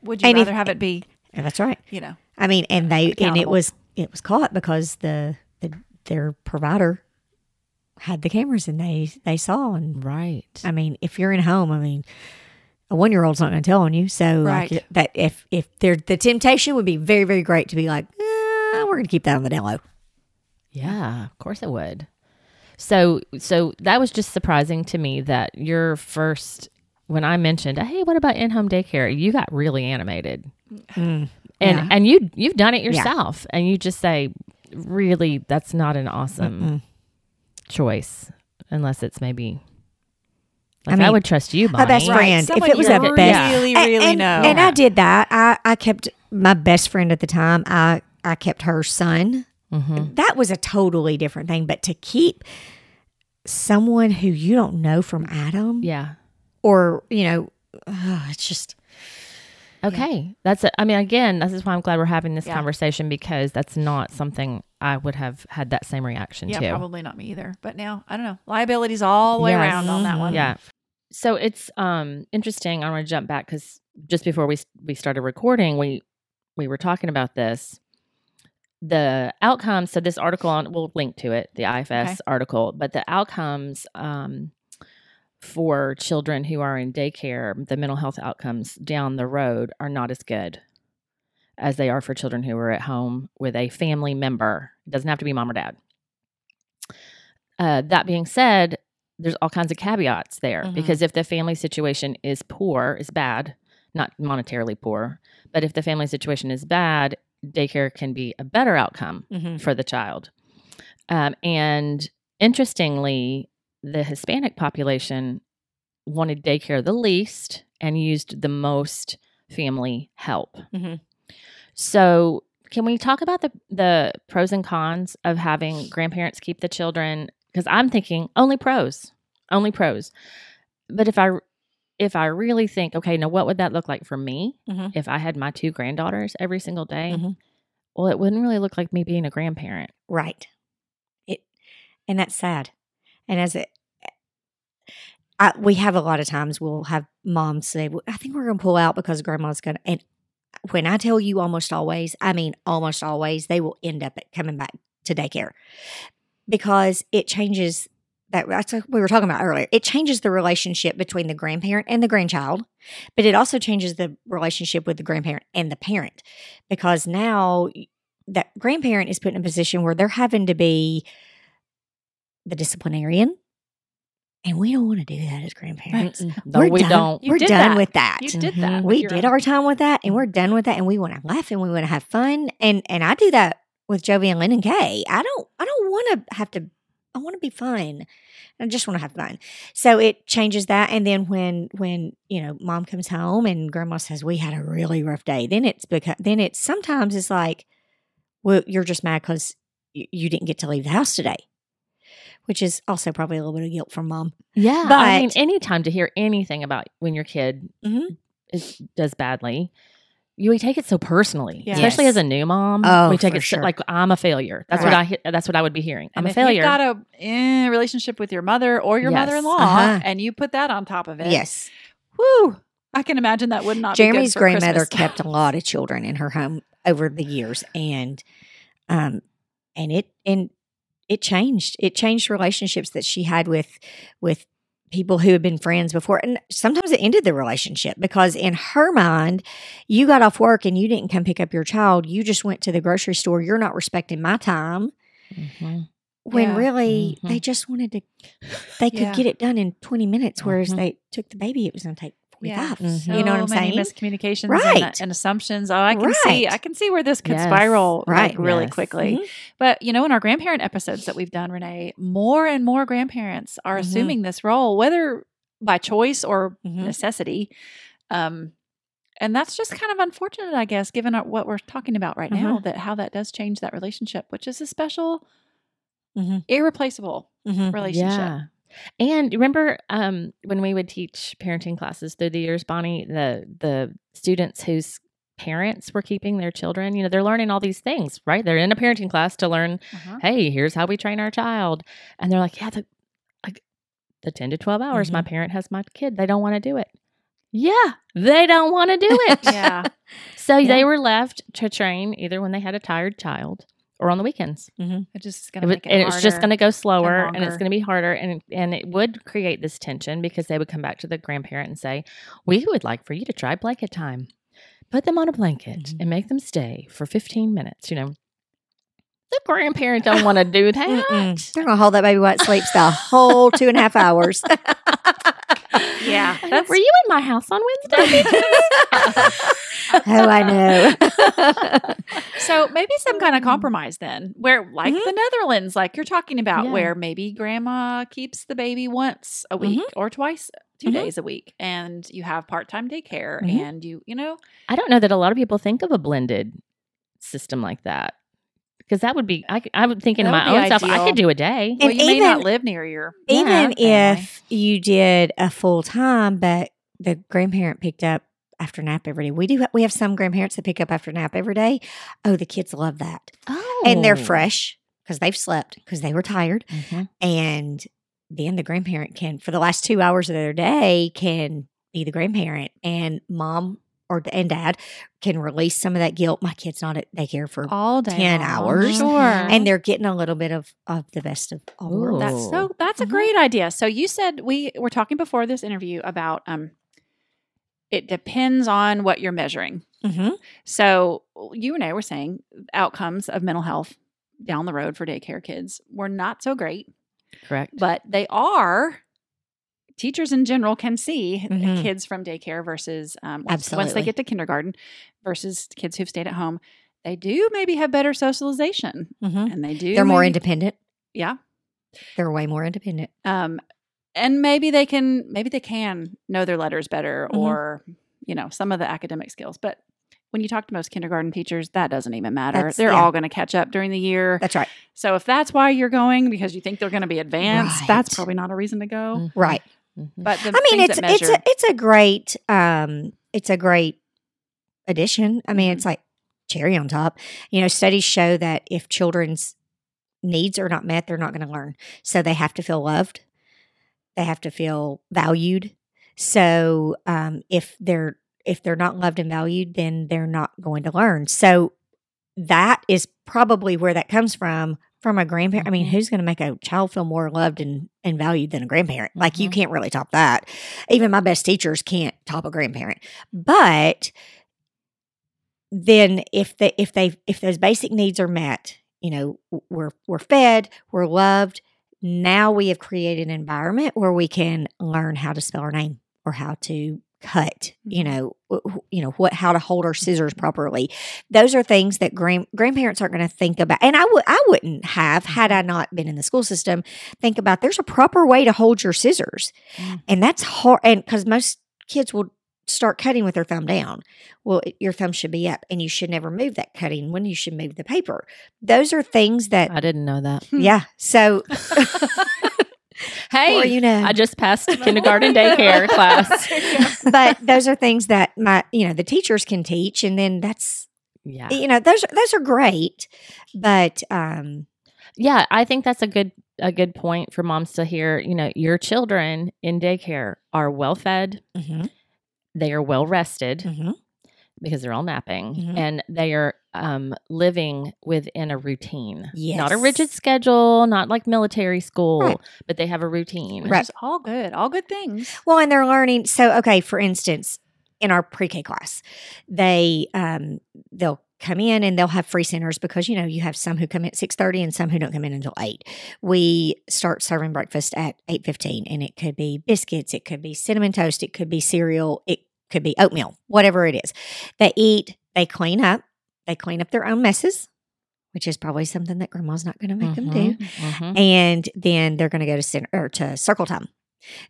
would you and rather if, have it be... And that's right. You know, I mean, and they and it was it was caught because the, the their provider had the cameras and they they saw and right. I mean, if you're in home, I mean, a one year old's not going to tell on you. So right. like that if if there the temptation would be very very great to be like, eh, we're going to keep that on the down low. Yeah, of course it would. So so that was just surprising to me that your first when I mentioned, hey, what about in home daycare? You got really animated. Mm, and yeah. and you you've done it yourself, yeah. and you just say, really, that's not an awesome Mm-mm. choice, unless it's maybe. Like, I mean, I would trust you, Bonnie. A best friend. Right. If it was a best, really, yeah. really, and, and, no. And I did that. I, I kept my best friend at the time. I I kept her son. Mm-hmm. That was a totally different thing. But to keep someone who you don't know from Adam, yeah, or you know, oh, it's just. Okay. Yeah. That's it. I mean, again, this is why I'm glad we're having this yeah. conversation, because that's not something I would have had that same reaction yeah, to. Yeah, probably not me either. But now, I don't know. Liabilities all the way yes. around on that one. Yeah. So it's um interesting. I want to jump back because just before we we started recording, we we were talking about this. The outcomes, so this article on, we'll link to it, the I F S okay. article, but the outcomes um for children who are in daycare, the mental health outcomes down the road are not as good as they are for children who are at home with a family member. It doesn't have to be mom or dad. Uh, that being said, there's all kinds of caveats there mm-hmm. because if the family situation is poor, is bad, not monetarily poor, but if the family situation is bad, daycare can be a better outcome mm-hmm. for the child. Um, and interestingly, the Hispanic population wanted daycare the least and used the most family help. Mm-hmm. So can we talk about the, the pros and cons of having grandparents keep the children? Because I'm thinking only pros, only pros. But if I, if I really think, okay, now what would that look like for me mm-hmm. if I had my two granddaughters every single day? Mm-hmm. Well, it wouldn't really look like me being a grandparent. Right. It, and that's sad. And as it, I, we have a lot of times we'll have moms say, well, I think we're going to pull out because grandma's going to, and when I tell you almost always, I mean almost always, they will end up at coming back to daycare because it changes that, that's what we were talking about earlier. It changes the relationship between the grandparent and the grandchild, but it also changes the relationship with the grandparent and the parent because now that grandparent is put in a position where they're having to be the disciplinarian, and we don't want to do that as grandparents. Right. No, we're we done. don't. You we're done that. with that. You did that. Mm-hmm. We did our time with that, and we're done with that. And we want to laugh, and we want to have fun, and and I do that with Jovi and Lynn and Kay. I don't. I don't want to have to. I want to be fun. I just want to have fun. So it changes that, and then when when you know, mom comes home and grandma says we had a really rough day, then it's because then it's sometimes it's like, well, you're just mad because you, you didn't get to leave the house today. Which is also probably a little bit of guilt from mom. Yeah. But I mean, anytime to hear anything about when your kid mm-hmm. is, does badly, you, we take it so personally, yes. especially as a new mom. Oh, we take it sure. so, like I'm a failure. That's right. what I that's what I would be hearing. I'm and a if failure. You've got a eh, relationship with your mother or your yes. mother-in-law, uh-huh. and you put that on top of it. Yes. Woo. I can imagine that would not. Jeremy's be good for grandmother Christmas. Kept a lot of children in her home over the years, and um, and it and it changed. It changed relationships that she had with with. people who had been friends before, and sometimes it ended the relationship because in her mind, you got off work and you didn't come pick up your child. You just went to the grocery store. You're not respecting my time. Mm-hmm. When yeah. really mm-hmm. they just wanted to, they could yeah. get it done in twenty minutes. Whereas mm-hmm. they took the baby, it was going to take forty-five. Yeah. Mm-hmm. You know what I'm saying? Miscommunications right. and, and assumptions. Oh, I can right. see, I can see where this could yes. spiral right. like, really yes. quickly. Mm-hmm. But you know, in our grandparent episodes that we've done, Renee, more and more grandparents are mm-hmm. assuming this role, whether by choice or mm-hmm. necessity. Um, And that's just kind of unfortunate, I guess, given our, what we're talking about right mm-hmm. now, that how that does change that relationship, which is a special, mm-hmm. irreplaceable mm-hmm. relationship. Yeah. And remember um, when we would teach parenting classes through the years, Bonnie, the the students whose parents were keeping their children, you know, they're learning all these things, right? They're in a parenting class to learn, uh-huh. hey, here's how we train our child. And they're like, yeah, the, like the ten to twelve hours, mm-hmm. my parent has my kid. They don't want to do it. Yeah, they don't want to do it. yeah. So yeah. they were left to train either when they had a tired child or on the weekends. Mm-hmm. It just is gonna it was, make it and it's just going to go slower and, and it's going to be harder. And, and it would create this tension because they would come back to the grandparent and say, we would like for you to try blanket time. Put them on a blanket mm-hmm. and make them stay for fifteen minutes, you know. The grandparent don't want to do that. They're going to hold that baby while it sleeps the whole two and a half hours. Yeah. That's... Were you in my house on Wednesday? Oh, I know. So maybe some kind of compromise then, where like mm-hmm. the Netherlands, like you're talking about, yeah. where maybe grandma keeps the baby once a week mm-hmm. or twice, two mm-hmm. days a week, and you have part-time daycare mm-hmm. and you, you know. I don't know that a lot of people think of a blended system like that. Because that would be, I, I would think in that my own ideal. Stuff, I could do a day. And well, you even, may not live near your Even yeah, if you did a full time, but the grandparent picked up after nap every day. We do. We have some grandparents that pick up after nap every day. Oh, the kids love that. Oh. And they're fresh because they've slept because they were tired. Mm-hmm. And then the grandparent can, for the last two hours of their day, can be the grandparent. And mom or and dad can release some of that guilt. My kid's not at daycare for all day ten hours. Sure. And they're getting a little bit of, of the best of all worlds. That's so that's mm-hmm. a great idea. So you said we were talking before this interview about um it depends on what you're measuring. Mm-hmm. So you and I were saying outcomes of mental health down the road for daycare kids were not so great. Correct. But they are teachers in general can see mm-hmm. kids from daycare versus um, once, once they get to kindergarten versus kids who've stayed at home. They do maybe have better socialization, mm-hmm. and they do. They're maybe, more independent. Yeah, they're way more independent. Um, and maybe they can maybe they can know their letters better, mm-hmm. or you know some of the academic skills. But when you talk to most kindergarten teachers, that doesn't even matter. That's, they're yeah. all going to catch up during the year. That's right. So if that's why you're going because you think they're going to be advanced, right. that's probably not a reason to go. Mm-hmm. Right. But I mean, it's measure- it's a it's a great um it's a great addition. I mean, mm-hmm. it's like cherry on top. You know, studies show that if children's needs are not met, they're not going to learn. So they have to feel loved. They have to feel valued. So um, if they're if they're not loved and valued, then they're not going to learn. So that is probably where that comes from. From a grandparent, I mean, who's going to make a child feel more loved and, and valued than a grandparent? Like, mm-hmm. you can't really top that. Even my best teachers can't top a grandparent. But then, if the if they if those basic needs are met, you know, we're we're fed, we're loved. Now we have created an environment where we can learn how to spell our name or how to cut, you know, you know what, how to hold our scissors properly. Those are things that grand, grandparents aren't going to think about, and I would, I wouldn't have had I not been in the school system. Think about there's a proper way to hold your scissors, mm. and that's hard. And because most kids will start cutting with their thumb down. Well, your thumb should be up, and you should never move that cutting when you should move the paper. Those are things that I didn't know that. Yeah, so. Hey, well, you know, I just passed kindergarten daycare class. But those are things that my, you know, the teachers can teach, and then that's, yeah, you know, those those are great. But um, yeah, I think that's a good a good point for moms to hear. You know, your children in daycare are well fed. Mm-hmm. They are well rested. Mm-hmm. Because they're all napping, mm-hmm. and they are um, living within a routine. Yes. Not a rigid schedule, not like military school, right. But they have a routine. Right. Which is all good, all good things. Well, and they're learning. So, okay, for instance, in our pre-K class, they, um, they'll come in and they'll have free centers because, you know, you have some who come in at six thirty and some who don't come in until eight. We start serving breakfast at eight fifteen, and it could be biscuits, it could be cinnamon toast, it could be cereal, it could be oatmeal, whatever it is. They eat, they clean up, they clean up their own messes, which is probably something that grandma's not going to make mm-hmm, them do. Mm-hmm. And then they're going to go to center, or to circle time.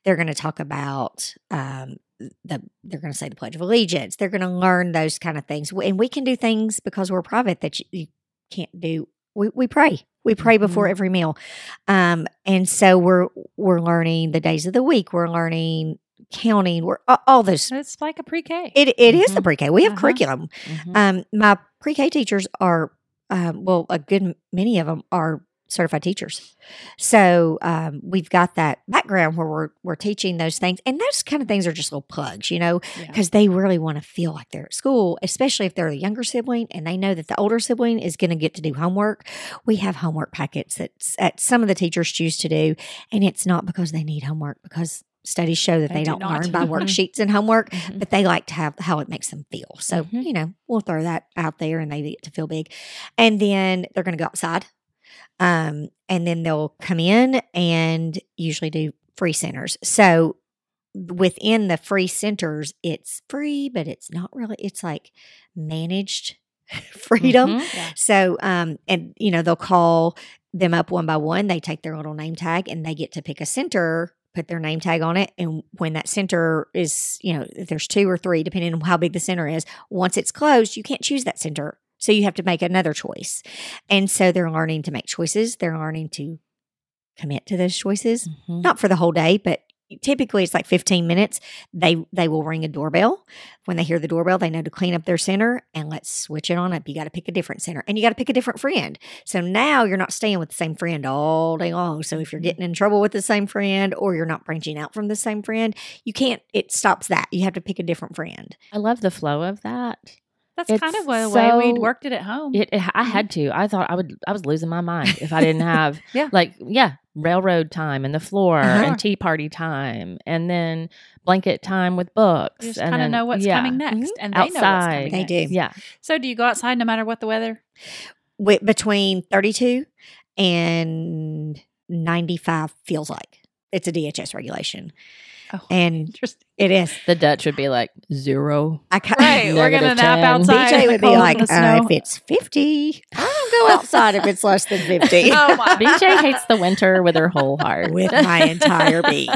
They're going to talk about, um, the, they're going to say the Pledge of Allegiance. They're going to learn those kind of things. And we can do things because we're private that you, you can't do. We, we pray. We pray before mm-hmm. every meal. Um, and so we're, we're learning the days of the week. We're learning counting, we're all those. It's like a pre-K. It it mm-hmm. is the pre-K. We have uh-huh. curriculum. Mm-hmm. Um, my pre-K teachers are, um, well, a good many of them are certified teachers. So um, we've got that background where we're we're teaching those things, and those kind of things are just little plugs, you know, because yeah. they really want to feel like they're at school, especially if they're the younger sibling and they know that the older sibling is going to get to do homework. We have homework packets that, that some of the teachers choose to do, and it's not because they need homework, because studies show that they, they do don't not. learn by worksheets and homework, mm-hmm. but they like to have how it makes them feel. So, mm-hmm. you know, we'll throw that out there and they get to feel big. And then they're going to go outside. Um, and then they'll come in and usually do free centers. So within the free centers, it's free, but it's not really, it's like managed freedom. Mm-hmm. Yeah. So, um, and, you know, they'll call them up one by one. They take their little name tag and they get to pick a center, put their name tag on it, and when that center is, you know, if there's two or three, depending on how big the center is, once it's closed, you can't choose that center. So you have to make another choice. And so they're learning to make choices. They're learning to commit to those choices, mm-hmm. not for the whole day, but typically it's like fifteen minutes. They they will ring a doorbell. When they hear the doorbell, they know to clean up their center and let's switch it on up. You got to pick a different center and you got to pick a different friend. So now you're not staying with the same friend all day long. So if you're getting in trouble with the same friend or you're not branching out from the same friend, you can't, it stops that. You have to pick a different friend. I love the flow of that. That's it's kind of the so, way we worked it at home. It, it, I had to. I thought I would. I was losing my mind if I didn't have yeah. like, yeah, railroad time and the floor uh-huh. and tea party time and then blanket time with books. You just kind of know what's yeah. coming next. Mm-hmm. And they outside. know what's coming they next. They do. Yeah. So do you go outside no matter what the weather? With, between thirty-two and ninety-five feels like. It's a D H S regulation. Oh, and it is. The Dutch would be like zero. I ca- right, we're going to nap outside. B J would be like, uh, if it's fifty, I don't go outside if it's less than fifty. Oh my. B J hates the winter with her whole heart. With my entire being.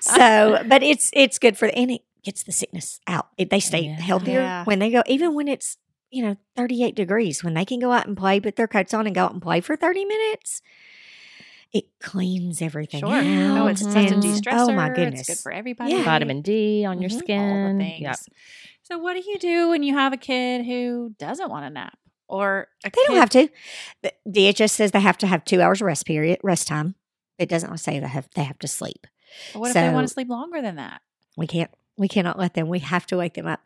So, but it's it's good for, and it gets the sickness out. It, they stay yeah. healthier yeah. when they go, even when it's, you know, thirty-eight degrees, when they can go out and play, put their coats on and go out and play for thirty minutes. It cleans everything sure. out. Oh, it's mm-hmm. such a de-stressor. Oh, my goodness. It's good for everybody. Yeah. Vitamin D on mm-hmm. your skin. All the things. Yep. So what do you do when you have a kid who doesn't want to nap? Or a They kid- don't have to. The D H S says they have to have two hours rest period, rest time. It doesn't say they have, they have to sleep. Well, what so if they want to sleep longer than that? We can't. We cannot let them. We have to wake them up.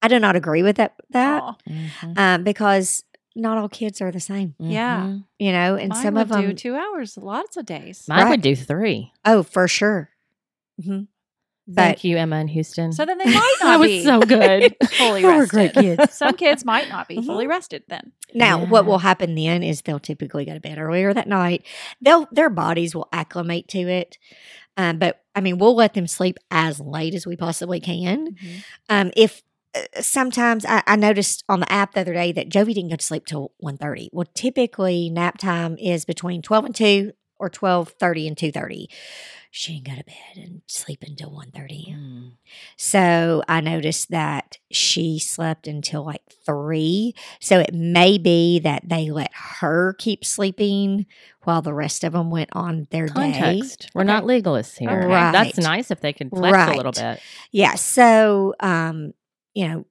I do not agree with that, that oh. mm-hmm. um, because – not all kids are the same. Yeah. You know, and Mine some of them. do two hours, lots of days. Mine right. would do three. Oh, for sure. Mm-hmm. Thank but, you, Emma and Houston. So then they might not be. That was so good. Fully rested. They were great kids. Some kids might not be mm-hmm. fully rested then. Now, yeah. what will happen then is they'll typically go to bed earlier that night. They'll Their bodies will acclimate to it. Um, but, I mean, we'll let them sleep as late as we possibly can. Mm-hmm. Um, if Sometimes I, I noticed on the app the other day that Jovi didn't go to sleep till one thirty. Well, typically nap time is between twelve and two or twelve thirty and two thirty. She didn't go to bed and sleep until one thirty. Mm. So I noticed that she slept until like three. So it may be that they let her keep sleeping while the rest of them went on their Context. day. We're not legalists here. Right. That's nice if they could flex right. a little bit. Yeah. So, um, you know,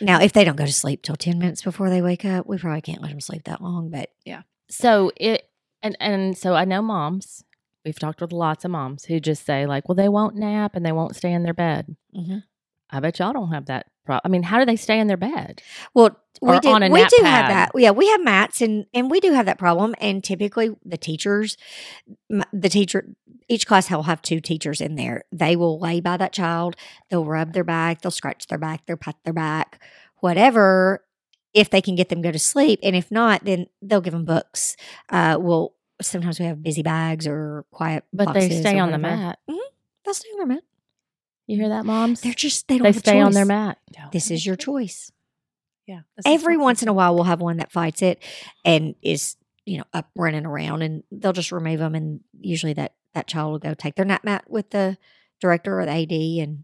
now if they don't go to sleep till ten minutes before they wake up, we probably can't let them sleep that long. But yeah. So it, and, and so I know moms. We've talked with lots of moms who just say like, well, they won't nap and they won't stay in their bed. Mm-hmm. I bet y'all don't have that problem. I mean, how do they stay in their bed? Well, we do, we do have that. Yeah, we have mats and, and we do have that problem. And typically the teachers, the teacher, each class will have two teachers in there. They will lay by that child. They'll rub their back. They'll scratch their back. They'll pat their back, whatever, if they can get them to go to sleep. And if not, then they'll give them books. Uh, we'll Sometimes we have busy bags or quiet but boxes. But they stay on the mat. Mm-hmm. They'll stay on their mat. You hear that, moms? They're just, they don't they have a choice. They stay on their mat. No. This is your choice. Yeah. Every once in a while, we'll have one that fights it and is, you know, up running around, and they'll just remove them, and usually that, that child will go take their nap mat with the director or the A D and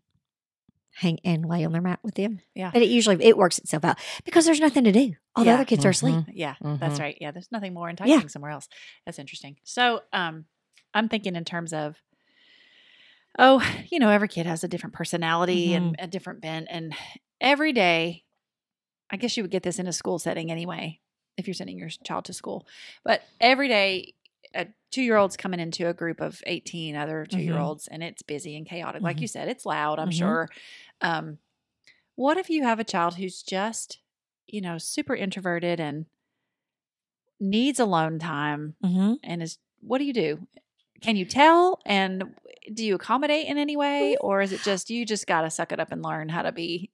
hang and lay on their mat with them. Yeah. But it usually, it works itself out because there's nothing to do. All yeah. the other kids mm-hmm. are asleep. Yeah, mm-hmm. that's right. Yeah, there's nothing more enticing yeah. somewhere else. That's interesting. So um, I'm thinking in terms of, oh, you know, every kid has a different personality mm-hmm. and a different bent. And every day, I guess you would get this in a school setting anyway, if you're sending your child to school. But every day, a two-year-old's coming into a group of eighteen other two-year-olds, mm-hmm. and it's busy and chaotic. Mm-hmm. Like you said, it's loud, I'm mm-hmm. sure. Um, what if you have a child who's just, you know, super introverted and needs alone time mm-hmm. and is, what do you do? Can you tell? And do you accommodate in any way? Or is it just, you just got to suck it up and learn how to be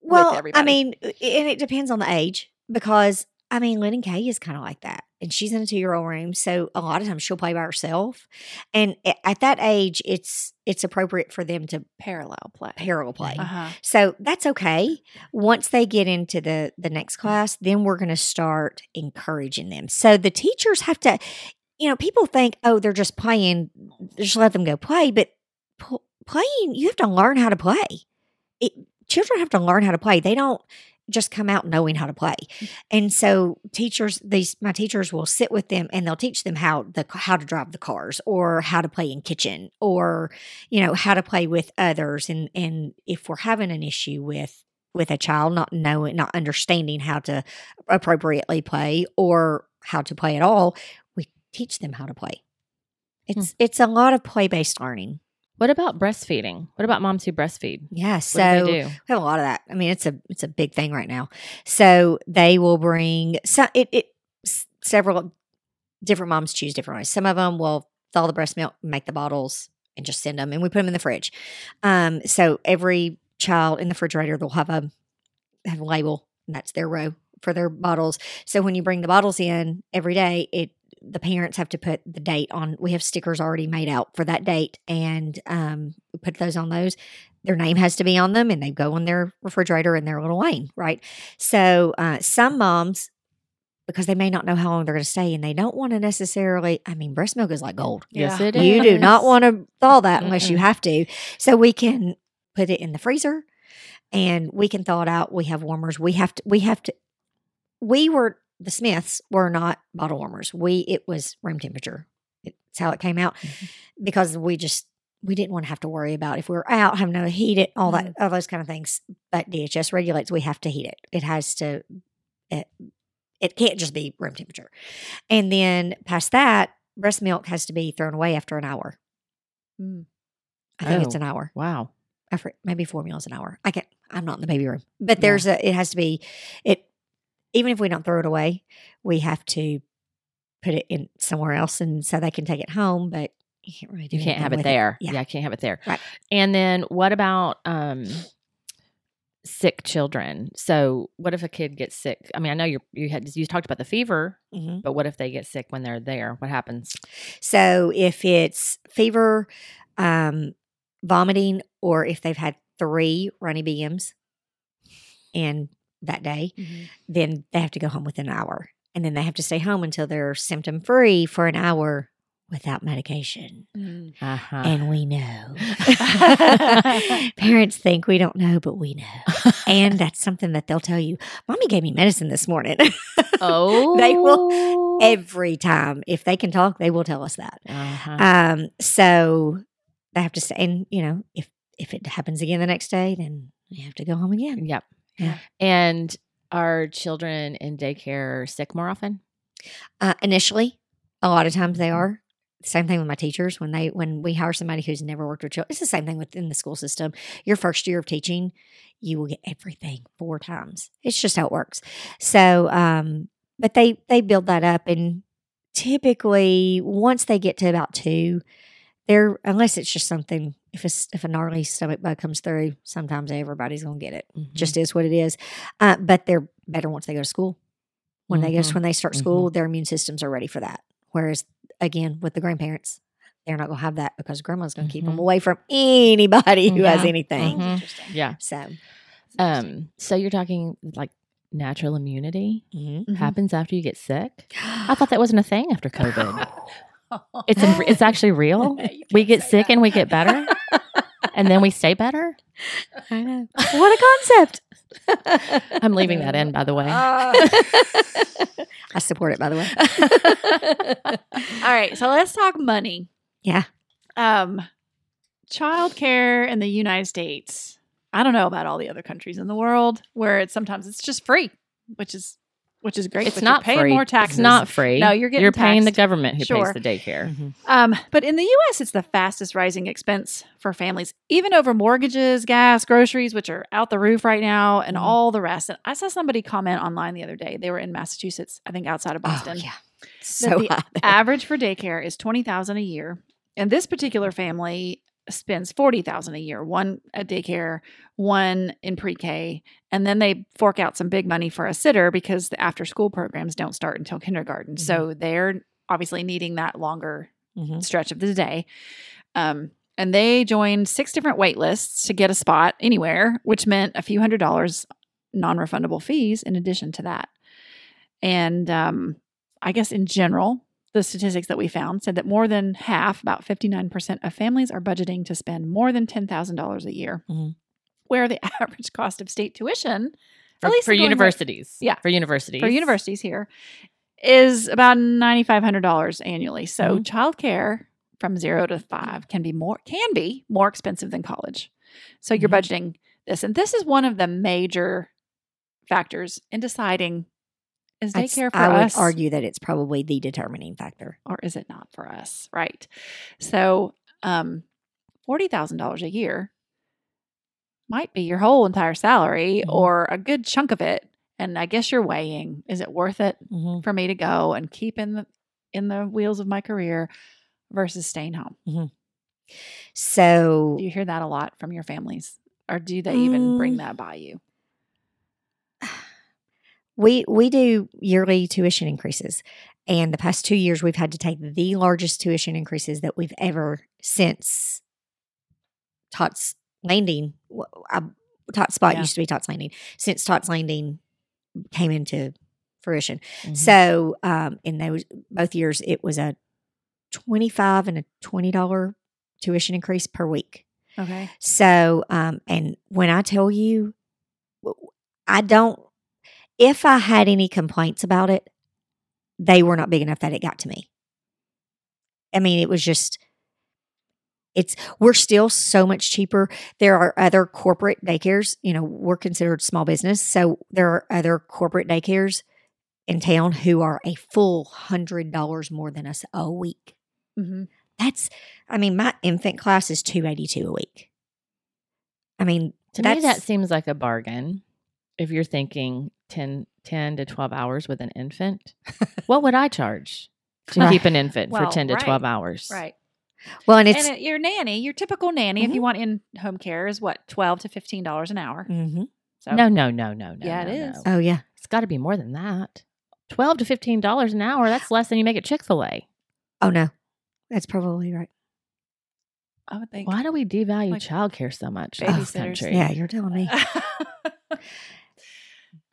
well, with everybody? I mean, and it depends on the age because, I mean, Lynn and Kay is kind of like that. And she's in a two-year-old room, so a lot of times she'll play by herself. And at that age, it's it's appropriate for them to parallel play. Parallel play. Uh-huh. So that's okay. Once they get into the, the next class, then we're going to start encouraging them. So the teachers have to, you know, people think, oh, they're just playing. Just let them go play. But p- playing, you have to learn how to play. It, children have to learn how to play. They don't just come out knowing how to play. And so teachers, these, my teachers will sit with them and they'll teach them how the, how to drive the cars or how to play in kitchen or, you know, how to play with others. And, and if we're having an issue with, with a child, not knowing, not understanding how to appropriately play or how to play at all, we teach them how to play. It's, hmm. it's a lot of play-based learning. What about breastfeeding? What about moms who breastfeed? Yeah, so what do they do? We have a lot of that. I mean, it's a it's a big thing right now. So they will bring some, it, it several different moms choose different ways. Some of them will thaw the breast milk, make the bottles, and just send them, and we put them in the fridge. Um, so every child in the refrigerator they'll have a have a label, and that's their row for their bottles. So when you bring the bottles in every day, it. The parents have to put the date on. We have stickers already made out for that date and um, put those on those. Their name has to be on them and they go in their refrigerator in their little lane, right? So uh, some moms, because they may not know how long they're going to stay and they don't want to necessarily, I mean, breast milk is like gold. Yeah. Yes, it is. You do not want to thaw that unless you have to. So we can put it in the freezer and we can thaw it out. We have warmers. We have to, we have to, we were, The Smiths were not bottle warmers. We, it was room temperature. It's how it came out mm-hmm. because we just, we didn't want to have to worry about if we were out, having to heat it, all mm-hmm. that, all those kind of things. But D H S regulates, we have to heat it. It has to, it, it can't just be room temperature. And then past that, breast milk has to be thrown away after an hour. Mm. I think oh, it's an hour. Wow. I forget, maybe four meals an hour. I can't, I'm not in the baby room, but there's yeah. a, it has to be, it, even if we don't throw it away, we have to put it in somewhere else, and so they can take it home. But you can't really do. You can't have it there. It. Yeah. yeah, I can't have it there. Right. And then what about um, sick children? So what if a kid gets sick? I mean, I know you you had you talked about the fever, mm-hmm. but what if they get sick when they're there? What happens? So if it's fever, um, vomiting, or if they've had three runny B Ms, and that day, mm-hmm. then they have to go home within an hour. And then they have to stay home until they're symptom free for an hour without medication. Mm. Uh-huh. And we know. Parents think we don't know, but we know. And that's something that they'll tell you, Mommy gave me medicine this morning. Oh. They will, every time. If they can talk, they will tell us that. Uh-huh. Um, so I have to say, and, you know, if, if it happens again the next day, then you have to go home again. Yep. Yeah. And are children in daycare sick more often? Uh, initially, a lot of times they are. Same thing with my teachers. When they when we hire somebody who's never worked with children, it's the same thing within the school system. Your first year of teaching, you will get everything four times. It's just how it works. So, um, but they they build that up, and typically once they get to about two, they're unless it's just something. If a, if a gnarly stomach bug comes through, sometimes everybody's going to get it. Mm-hmm. Just is what it is. Uh, but they're better once they go to school. When mm-hmm. they go, when they start school, mm-hmm. their immune systems are ready for that. Whereas, again, with the grandparents, they're not going to have that because grandma's going to mm-hmm. keep them away from anybody who yeah. has anything. Mm-hmm. Yeah. So, um, so you're talking like natural immunity mm-hmm. happens after you get sick? I thought that wasn't a thing after COVID. It's a, it's actually real. We get sick that. and we get better, and then we stay better. I know. What a concept! I'm leaving that in, by the way. Uh, I support it, by the way. All right, so let's talk money. Yeah. Um, childcare in the United States. I don't know about all the other countries in the world where it's sometimes it's just free, which is. Which is great. It's but not you're paying free. More taxes. It's not free. No, you're getting You're taxed. Paying the government who sure. pays the daycare. Mm-hmm. Um, but in the U S, it's the fastest rising expense for families, even over mortgages, gas, groceries, which are out the roof right now, and mm-hmm. all the rest. And I saw somebody comment online the other day. They were in Massachusetts, I think outside of Boston. Oh, yeah. So the average for daycare is twenty thousand dollars a year. And this particular family spends forty thousand dollars a year, one at daycare, one in pre-K, and then they fork out some big money for a sitter because the after-school programs don't start until kindergarten. Mm-hmm. So they're obviously needing that longer mm-hmm. stretch of the day. Um, and they joined six different wait lists to get a spot anywhere, which meant a few hundred dollars non-refundable fees in addition to that. And um, I guess in general, the statistics that we found said that more than half, about fifty-nine percent of families are budgeting to spend more than ten thousand dollars a year, mm-hmm. where the average cost of state tuition, for, at least for universities, like, yeah, for universities, for universities here is about nine thousand five hundred dollars annually. So mm-hmm. childcare from zero to five can be more, can be more expensive than college. So mm-hmm. you're budgeting this. And this is one of the major factors in deciding Is daycare for I us? I would argue that it's probably the determining factor. Or is it not for us? Right. So um, forty thousand dollars a year might be your whole entire salary mm-hmm. or a good chunk of it. And I guess you're weighing, is it worth it mm-hmm. for me to go and keep in the, in the wheels of my career versus staying home? Mm-hmm. So do you hear that a lot from your families? Or do they mm-hmm. even bring that by you? We we do yearly tuition increases, and the past two years we've had to take the largest tuition increases that we've ever since Tots Landing. I, Tots Spot yeah. used to be Tots Landing. Since Tots Landing came into fruition, mm-hmm. so um, in those both years it was a twenty-five dollars and a twenty dollars tuition increase per week. Okay. So um, and when I tell you, I don't. If I had any complaints about it, they were not big enough that it got to me. I mean, it was just, it's, we're still so much cheaper. There are other corporate daycares, you know, we're considered small business. So there are other corporate daycares in town who are a full hundred dollars more than us a week. Mm-hmm. That's, I mean, my infant class is two hundred eighty-two dollars a week. I mean, to me, that seems like a bargain. If you're thinking ten, ten to twelve hours with an infant, what would I charge to right. keep an infant well, for ten to right. twelve hours? Right. Well, and it's and your nanny, your typical nanny, mm-hmm. if you want in-home care, is what twelve to fifteen dollars an hour. Mm-hmm. So no, no, no, no, no. Yeah, it no, is. No. Oh, yeah. It's got to be more than that. Twelve to fifteen dollars an hour. That's less than you make at Chick-fil-A. Oh no, that's probably right. I would think. Why do we devalue like, childcare so much? Babysitters. Oh, yeah, you're telling me.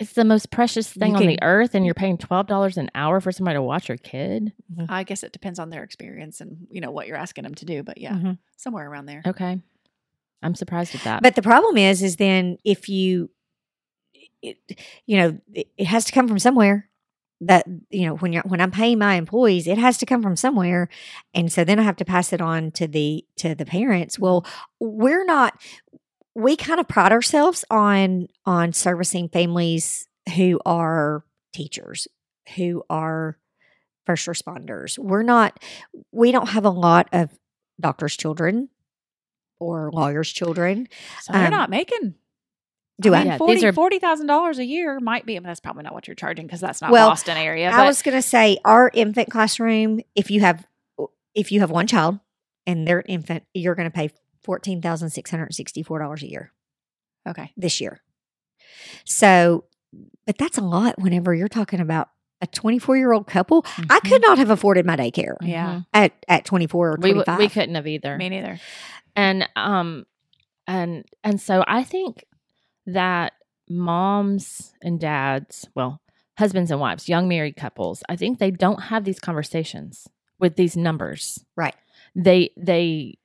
It's the most precious thing can, on the earth, and you're paying twelve dollars an hour for somebody to watch your kid? I guess it depends on their experience and, you know, what you're asking them to do. But, yeah, mm-hmm. somewhere around there. Okay. I'm surprised at that. But the problem is, is then if you, it, you know, it, it has to come from somewhere. That, you know, when you're, when I'm paying my employees, it has to come from somewhere. And so then I have to pass it on to the, to the parents. Well, we're not, we kind of pride ourselves on, on servicing families who are teachers, who are first responders. We're not, we don't have a lot of doctors' children or lawyers' children. So they're um, not making Do I? Mean, I? forty thousand dollars yeah, forty thousand dollars a year might be, I mean, that's probably not what you're charging because that's not well, Boston area. But. I was going to say our infant classroom, if you have if you have one child and they're infant, you're going to pay fourteen thousand six hundred sixty-four dollars a year. Okay. This year. So, but that's a lot whenever you're talking about a twenty-four-year-old couple. Mm-hmm. I could not have afforded my daycare yeah. at, at twenty-four or twenty-five. We, we couldn't have either. Me neither. And, um, and, and so I think that moms and dads, well, husbands and wives, young married couples, I think they don't have these conversations with these numbers. Right. They they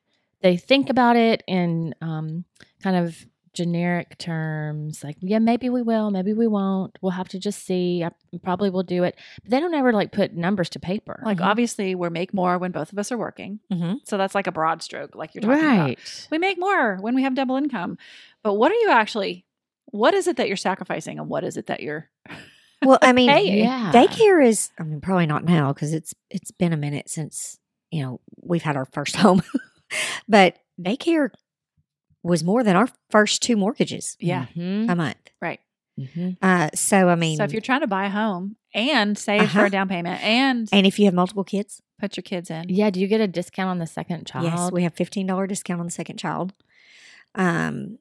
they think about it in um, kind of generic terms, like, yeah, maybe we will, maybe we won't. We'll have to just see. I probably will do it. But they don't ever like put numbers to paper. Like mm-hmm. obviously we make more when both of us are working. Mm-hmm. So that's like a broad stroke, like you're talking right. about. We make more when we have double income. But what are you actually? What is it that you're sacrificing, and what is it that you're? Well, I mean, paying? Yeah. Daycare is. I mean, probably not now because it's it's been a minute since you know we've had our first home, but daycare was more than our first two mortgages. Yeah, mm-hmm. a month, right? Mm-hmm. Uh, so I mean, so if you're trying to buy a home and save uh-huh. for a down payment, and and if you have multiple kids, put your kids in. Yeah, do you get a discount on the second child? Yes, we have fifteen dollars discount on the second child. Um.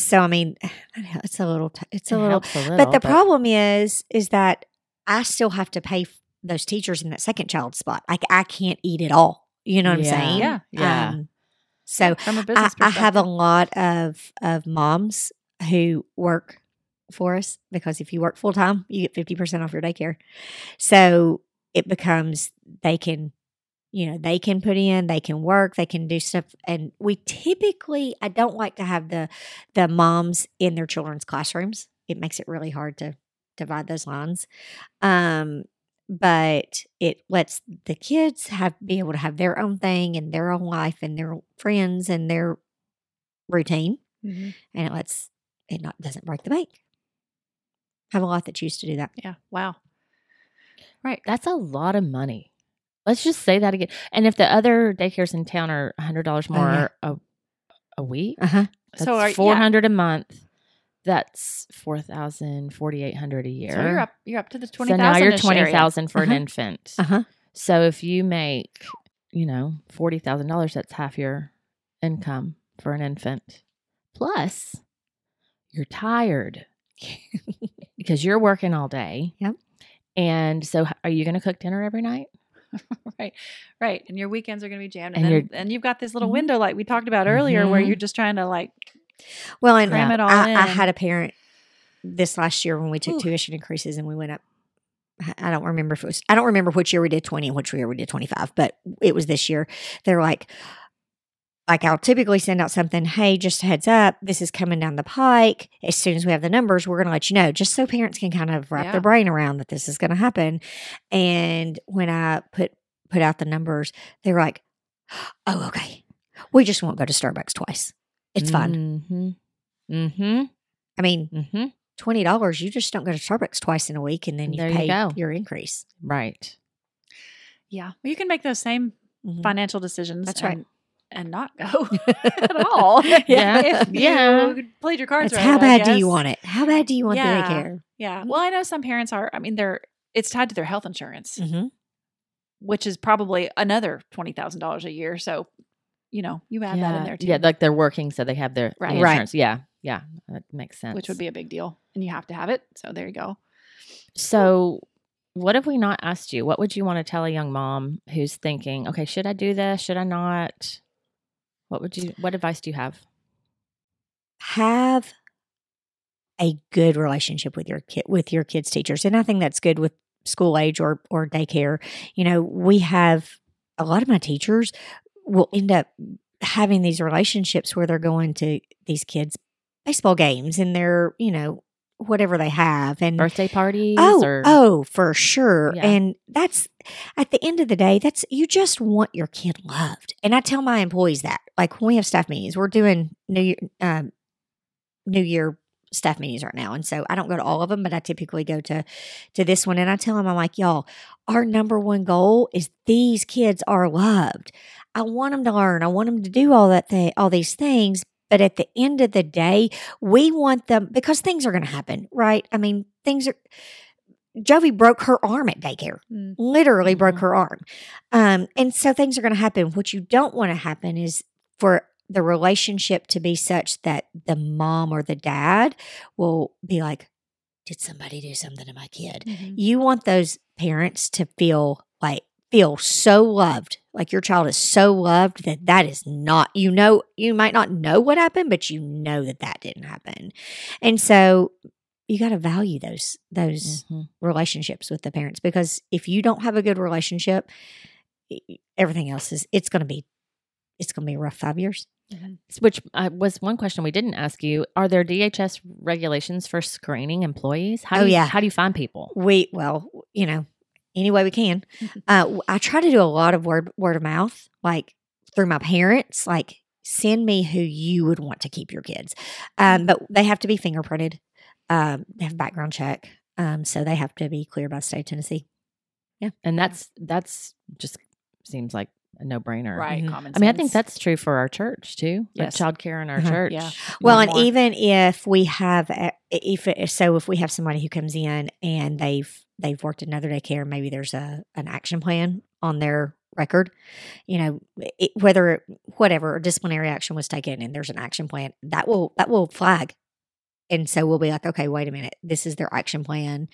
So, I mean, it's a little, t- it's a, it little, a little, but the but problem is, is that I still have to pay f- those teachers in that second child spot. Like I can't eat it all. You know what yeah, I'm saying? Yeah. Yeah. Um, so From a business I, I have a lot of, of moms who work for us because if you work full time, you get fifty percent off your daycare. So it becomes, they can, you know, they can put in, they can work, they can do stuff. And we typically, I don't like to have the the moms in their children's classrooms. It makes it really hard to divide those lines. Um, but it lets the kids have be able to have their own thing and their own life and their friends and their routine. Mm-hmm. And it lets, it not doesn't break the bank. I have a lot that choose to do that. Yeah. Wow. Right. That's a lot of money. Let's just say that again. And if the other daycares in town are one hundred dollars more uh-huh. a, a week, uh-huh. that's so are, four hundred dollars yeah. a month. That's four thousand dollars, four thousand eight hundred dollars a year. So you're up, you're up to the twenty thousand dollars. So now you're twenty thousand dollars for uh-huh. an infant. Uh-huh. So if you make, you know, forty thousand dollars, that's half your income for an infant. Plus, you're tired because you're working all day. Yep. And so are you going to cook dinner every night? Right, right. And your weekends are going to be jammed. And, and, then, and you've got this little window like we talked about earlier mm-hmm. where you're just trying to like well, and cram uh, it all I, in. I had a parent this last year when we took Ooh. tuition increases and we went up. I don't remember if it was, I don't remember which year we did twenty and which year we did twenty-five, but it was this year. They're like, like I'll typically send out something, hey, just heads up, this is coming down the pike. As soon as we have the numbers, we're going to let you know, just so parents can kind of wrap yeah. their brain around that this is going to happen. And when I put put out the numbers, they were like, oh, okay, we just won't go to Starbucks twice. It's mm-hmm. fine. Mm-hmm. I mean, mm-hmm. twenty dollars, you just don't go to Starbucks twice in a week, and then you there pay you your increase. Right. Yeah. Well, you can make those same mm-hmm. financial decisions. That's and- right. And not go at all. Yeah. If you yeah. played your cards That's right. How bad do you want it? How bad do you want yeah. the daycare? Yeah. Well, I know some parents are, I mean, they're, it's tied to their health insurance, mm-hmm. which is probably another twenty thousand dollars a year. So, you know, you add yeah. that in there too. Yeah. Like they're working, so they have their right. insurance. Right. Yeah. Yeah. That makes sense. Which would be a big deal. And you have to have it. So there you go. So, what have we not asked you? What would you want to tell a young mom who's thinking, okay, should I do this? Should I not? What would you? What advice do you have? Have a good relationship with your kid, with your kids' teachers. And I think that's good with school age or, or daycare. You know, we have a lot of my teachers will end up having these relationships where they're going to these kids' baseball games and they're, you know, whatever they have, and birthday parties. Oh, or, oh, for sure. Yeah. And that's at the end of the day, that's you just want your kid loved. And I tell my employees that, like when we have staff meetings, we're doing New Year, um, New Year staff meetings right now, and so I don't go to all of them, but I typically go to to this one. And I tell them, I'm like, y'all, our number one goal is these kids are loved. I want them to learn. I want them to do all that thing, all these things. But at the end of the day, we want them, because things are going to happen, right? I mean, things are, Jovi broke her arm at daycare, mm. literally mm-hmm. broke her arm. Um, and so things are going to happen. What you don't want to happen is for the relationship to be such that the mom or the dad will be like, did somebody do something to my kid? Mm-hmm. You want those parents to feel like, feel so loved, like your child is so loved that that is not, you know, you might not know what happened, but you know that that didn't happen. And so you got to value those, those mm-hmm. relationships with the parents, because if you don't have a good relationship, everything else is, it's going to be, it's going to be a rough five years. Mm-hmm. Which uh, was one question we didn't ask you. Are there D H S regulations for screening employees? How do oh, you, yeah. How do you find people? We, well, you know, any way we can. Uh, I try to do a lot of word word of mouth, like through my parents, like send me who you would want to keep your kids. Um, but they have to be fingerprinted. Um, they have a background check. Um, so they have to be cleared by the state of Tennessee. Yeah. And that's, that's just seems like a no-brainer. Right. Mm-hmm. Common sense. I mean, I think that's true for our church too. Yes. Like childcare in our uh-huh. church. Yeah. Well, no and even if we have, a, if so if we have somebody who comes in and they've, they've worked at another daycare, maybe there's a an action plan on their record, you know, it, whether, whatever disciplinary action was taken and there's an action plan, that will, that will flag. And so we'll be like, okay, wait a minute, this is their action plan.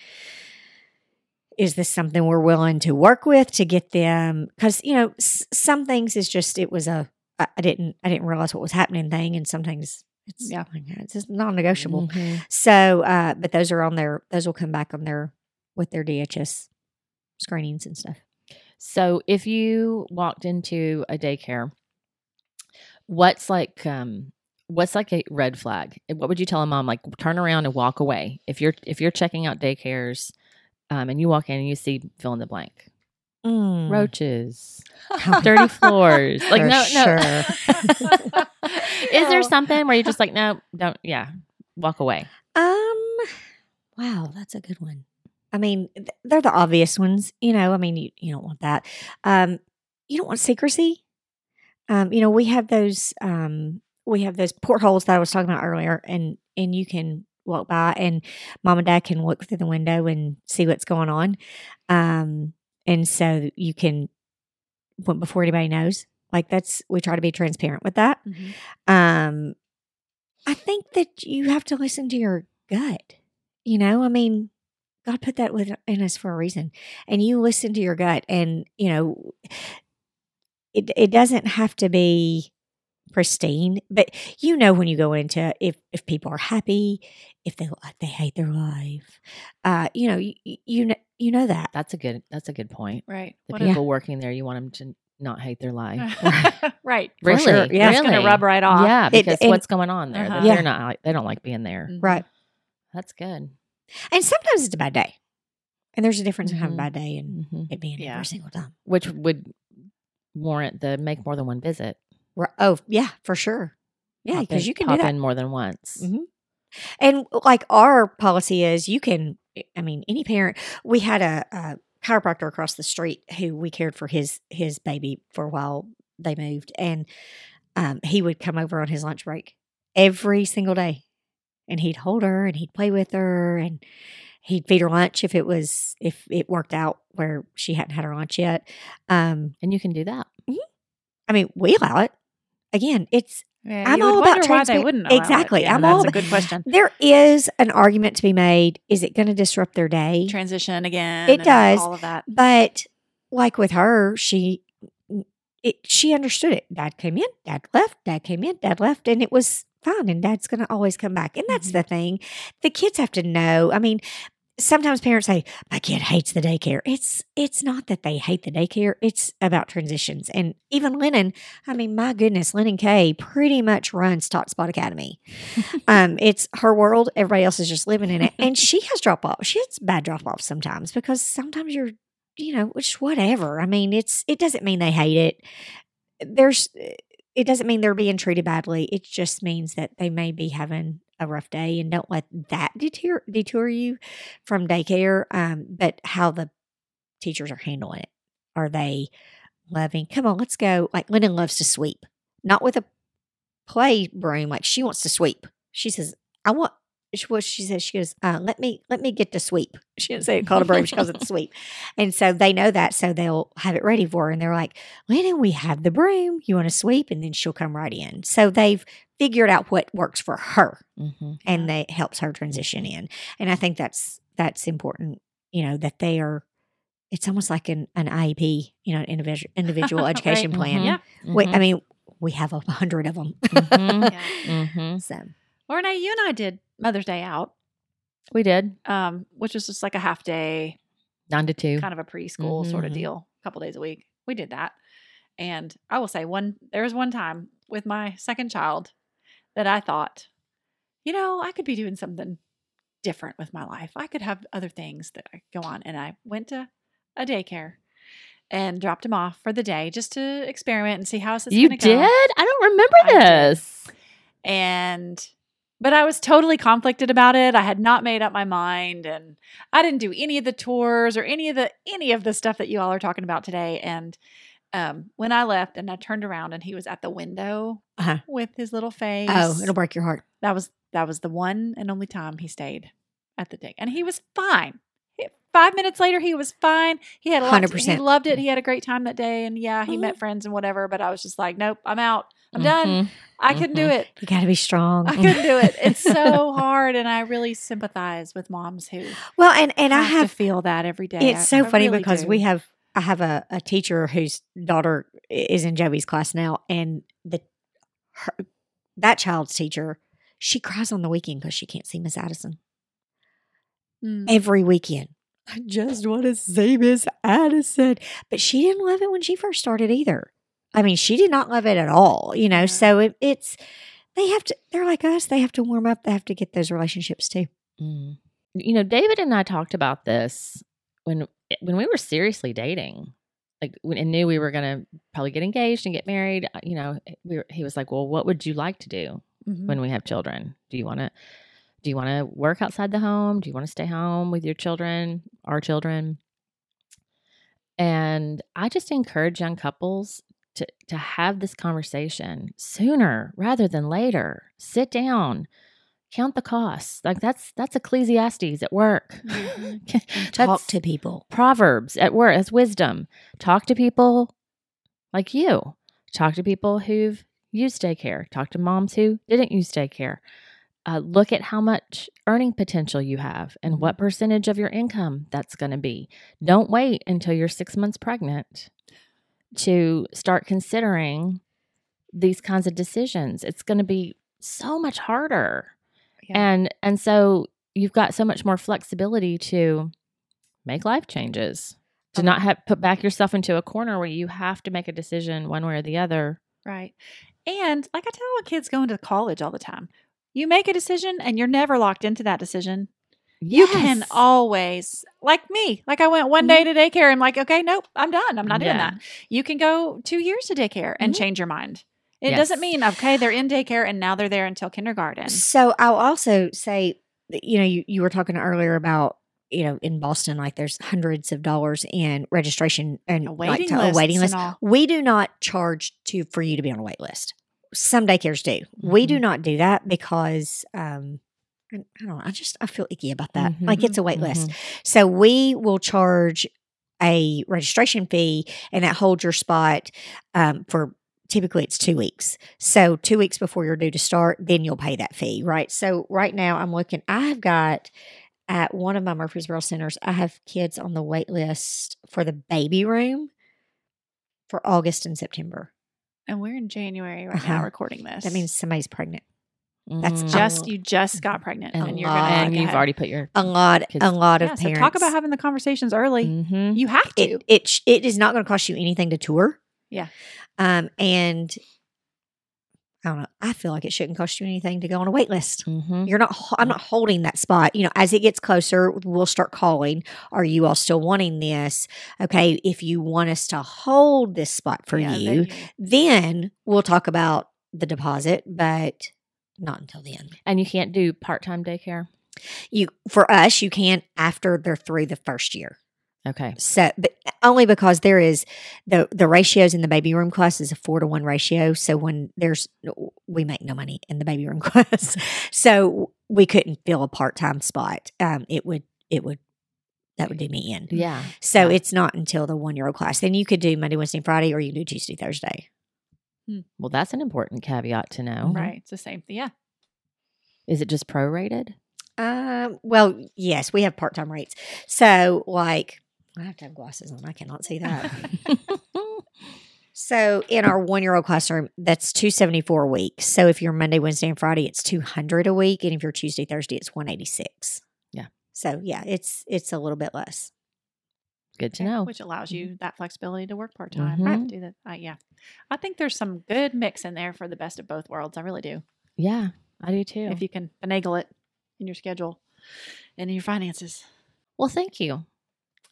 Is this something we're willing to work with to get them? Because, you know, s- some things is just, it was a, I, I didn't, I didn't realize what was happening thing. And sometimes it's, yeah. it's just non-negotiable. Mm-hmm. So, uh, but those are on their, those will come back on their, with their D H S screenings and stuff. So if you walked into a daycare, what's like um, what's like a red flag? What would you tell a mom? Like turn around and walk away. If you're if you're checking out daycares um, and you walk in and you see fill in the blank. Mm. Roaches, dirty floors. Like For no, sure. no. Is there something where you're just like, no, don't, yeah, walk away? Um, wow, that's a good one. I mean, they're the obvious ones, you know, I mean, you, you don't want that. Um, you don't want secrecy. Um, you know, we have those, um, we have those portholes that I was talking about earlier, and, and you can walk by and mom and dad can look through the window and see what's going on. Um, and so you can, before anybody knows, like that's, we try to be transparent with that. Mm-hmm. Um, I think that you have to listen to your gut, you know, I mean, God put that within us for a reason. And you listen to your gut, and, you know, it it doesn't have to be pristine, but you know when you go into, if, if people are happy, if they they hate their life, uh, you know, you, you know, you know that. That's a good, that's a good point. Right. The what people if, working there, you want them to not hate their life. Right. Really? Sure. Yeah. It's really going to rub right off. Yeah. Because it, and, what's going on there? Uh-huh. They're yeah. not, they don't like being there. Mm-hmm. Right. That's good. And sometimes it's a bad day. And there's a difference mm-hmm. in having a bad day and mm-hmm. it being yeah. every single time. Which would warrant the make more than one visit. Right. Oh, yeah, for sure. Yeah, because you can pop do that. in more than once. Mm-hmm. And like our policy is you can, I mean, any parent. We had a, a chiropractor across the street who we cared for his, his baby for a while. They moved. And um, he would come over on his lunch break every single day. And he'd hold her and he'd play with her and he'd feed her lunch if it was, if it worked out where she hadn't had her lunch yet. Um, and you can do that. Mm-hmm. I mean, we allow it. Again, it's, yeah, I'm all about transparency. Exactly. Yeah, I'm that's all about, a good question. There is an argument to be made. Is it going to disrupt their day? Transition again. It does. All of that. But like with her, she, it, she understood it. Dad came in, dad left, dad came in, dad left. And it was fine, and dad's going to always come back. And that's mm-hmm. the thing. The kids have to know. I mean, sometimes parents say, my kid hates the daycare. It's it's not that they hate the daycare. It's about transitions. And even Lennon, I mean, my goodness, Lennon Kay pretty much runs Tots Spot Academy. um, it's her world. Everybody else is just living in it. And she has drop-offs. She has bad drop-offs sometimes because sometimes you're, you know, it's whatever. I mean, it's it doesn't mean they hate it. There's It doesn't mean they're being treated badly. It just means that they may be having a rough day, and don't let that deter deter you from daycare. Um, but how the teachers are handling it. Are they loving? Come on, let's go. Like Lennon loves to sweep, not with a play broom. Like she wants to sweep. She says, I want, well, she says, she goes, uh, let me, let me get to sweep. She didn't say it called a broom. She calls it the sweep. And so they know that. So they'll have it ready for her. And they're like, Lennon, we have the broom. You want to sweep? And then she'll come right in. So they've figured out what works for her mm-hmm. and that helps her transition in. And I think that's, that's important, you know, that they are, it's almost like an, an I E P, you know, individual, individual education right. plan. Mm-hmm. We, mm-hmm. I mean, we have a hundred of them. Mm-hmm. yeah. mm-hmm. So. Well, Renee, you and I did Mother's Day out. We did. Um, which was just like a half day. Nine to two. Kind of a preschool mm-hmm. sort of deal. A couple days a week. We did that. And I will say one, there was one time with my second child that I thought, you know, I could be doing something different with my life. I could have other things that I go on. And I went to a daycare and dropped him off for the day just to experiment and see how this is going to go. You did? I don't remember I this. Did. And... But I was totally conflicted about it. I had not made up my mind, and I didn't do any of the tours or any of the any of the stuff that you all are talking about today. And um, when I left and I turned around and he was at the window uh-huh. with his little face. Oh, it'll break your heart. That was that was the one and only time he stayed at the day. And he was fine. Five minutes later, he was fine. He had a lot one hundred percent. To, he loved it. He had a great time that day. And yeah, he mm-hmm. met friends and whatever. But I was just like, nope, I'm out. I'm done. Mm-hmm. I mm-hmm. couldn't do it. You got to be strong. I couldn't do it. It's so hard. And I really sympathize with moms who well, and, and have I have to feel that every day. It's I, so I funny really because do. we have, I have a, a teacher whose daughter is in Joey's class now. And the her, that child's teacher, she cries on the weekend because she can't see Miss Addison. Mm. Every weekend. I just want to see Miss Addison. But she didn't love it when she first started either. I mean, she did not love it at all, you know, yeah. so it, it's, they have to, they're like us, they have to warm up, they have to get those relationships too. Mm. You know, David and I talked about this when, when we were seriously dating, like when and knew we were going to probably get engaged and get married, you know, we were, he was like, well, what would you like to do mm-hmm. when we have children? Do you want to, do you want to work outside the home? Do you want to stay home with your children, our children? And I just encourage young couples to to have this conversation sooner rather than later. Sit down, count the costs. Like that's that's Ecclesiastes at work. Mm-hmm. Talk to people. Proverbs at work. That's wisdom. Talk to people like you. Talk to people who've used daycare. Talk to moms who didn't use daycare. Uh, look at how much earning potential you have and what percentage of your income that's going to be. Don't wait until you're six months pregnant to start considering these kinds of decisions. It's going to be so much harder. Yeah. And and so you've got so much more flexibility to make life changes, to okay. not have put back yourself into a corner where you have to make a decision one way or the other. Right. And like I tell my kids going to college all the time, you make a decision and you're never locked into that decision. Yes. You can always, like me, like I went one day to daycare. I'm like, okay, nope, I'm done. I'm not yeah. doing that. You can go two years to daycare and mm-hmm. change your mind. It yes. doesn't mean, okay, they're in daycare and now they're there until kindergarten. So I'll also say, you know, you, you were talking earlier about, you know, in Boston, like there's hundreds of dollars in registration and a waiting like, list. A waiting list. We do not charge to for you to be on a wait list. Some daycares do. Mm-hmm. We do not do that because um, – I don't know. I just, I feel icky about that. Mm-hmm. Like it's a wait mm-hmm. list. So we will charge a registration fee and that holds your spot um, for typically it's two weeks. So two weeks before you're due to start, then you'll pay that fee, right? So right now I'm looking, I've got at one of my Murfreesboro centers, I have kids on the wait list for the baby room for August and September. And we're in January right uh-huh. now recording this. That means somebody's pregnant. That's mm. just you just got pregnant, and, and you're lot, gonna and you've already put your a lot kids. a lot of yeah, parents. So talk about having the conversations early. Mm-hmm. You have to. It it, it is not going to cost you anything to tour. Yeah, um, and I don't know. I feel like it shouldn't cost you anything to go on a wait list. Mm-hmm. You're not. I'm not holding that spot. You know, as it gets closer, we'll start calling. Are you all still wanting this? Okay, if you want us to hold this spot for yeah, you, they, then we'll talk about the deposit, but not until the end. And you can't do part-time daycare? You For us, you can after they're through the first year. Okay. So but only because there is the the ratios in the baby room class is a four to one ratio. So when there's we make no money in the baby room class, so we couldn't fill a part-time spot. Um, it would it would that would do me in. Yeah. So yeah. It's not until the one year old class. Then you could do Monday, Wednesday, Friday, or you can do Tuesday, Thursday. Well, that's an important caveat to know. Right. It's the same thing. Yeah. Is it just prorated? Um, well, yes, we have part-time rates. So, like, I have to have glasses on. I cannot see that. So, in our one-year-old classroom, that's two hundred seventy-four a week. So, if you're Monday, Wednesday, and Friday, it's two hundred a week. And if you're Tuesday, Thursday, it's one hundred eighty-six. Yeah. So, yeah, it's it's a little bit less. Good to okay. know. Which allows you that flexibility to work part-time. Mm-hmm. I have to do that. I, yeah. I think there's some good mix in there for the best of both worlds. I really do. Yeah, I do too. If you can finagle it in your schedule and in your finances. Well, thank you.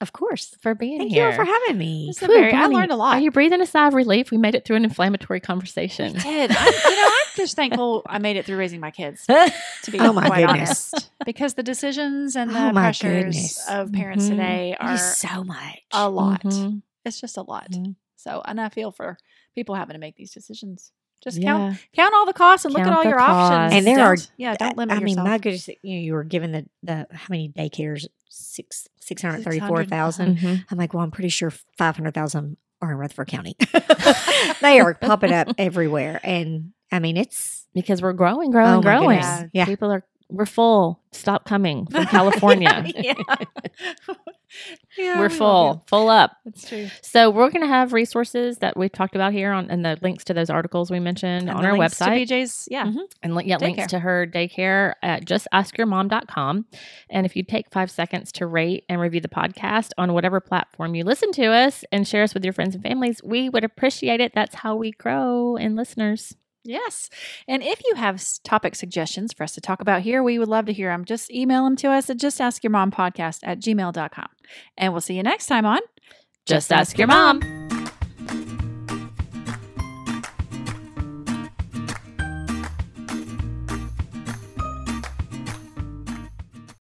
Of course. For being thank here. Thank you all for having me. This Ooh, very, Bonnie, I learned a lot. Are you breathing a sigh of relief? We made it through an inflammatory conversation. We did. I, you know, I'm just thankful I made it through raising my kids, to be oh my quite goodness. honest. Because the decisions and the oh pressures goodness. of parents mm-hmm. today are so much. A lot. Mm-hmm. It's just a lot. Mm-hmm. So, and I feel for people having to make these decisions. Just yeah. count count all the costs and count look at all your cost. options. And there don't, are yeah, don't limit I, I yourself. I mean, my goodness, you know, you were given the, the how many daycares? Six six hundred thirty four thousand. Mm-hmm. I'm like, well, I'm pretty sure five hundred thousand are in Rutherford County. They are popping up everywhere, and I mean, it's because we're growing, growing, oh growing. Yeah. yeah, people are. We're full. Stop coming from California. yeah. yeah. yeah, we're full, full up. That's true. So we're going to have resources that we've talked about here on, and the links to those articles we mentioned and on our links website. To B J's, yeah, mm-hmm. and li- yeah, daycare. links to her daycare at just ask your mom dot com. And if you take five seconds to rate and review the podcast on whatever platform you listen to us, and share us with your friends and families, we would appreciate it. That's how we grow in listeners. Yes. And if you have topic suggestions for us to talk about here, we would love to hear them. Just email them to us at just ask your mom podcast at gmail dot com. And we'll see you next time on Just Ask Your Mom.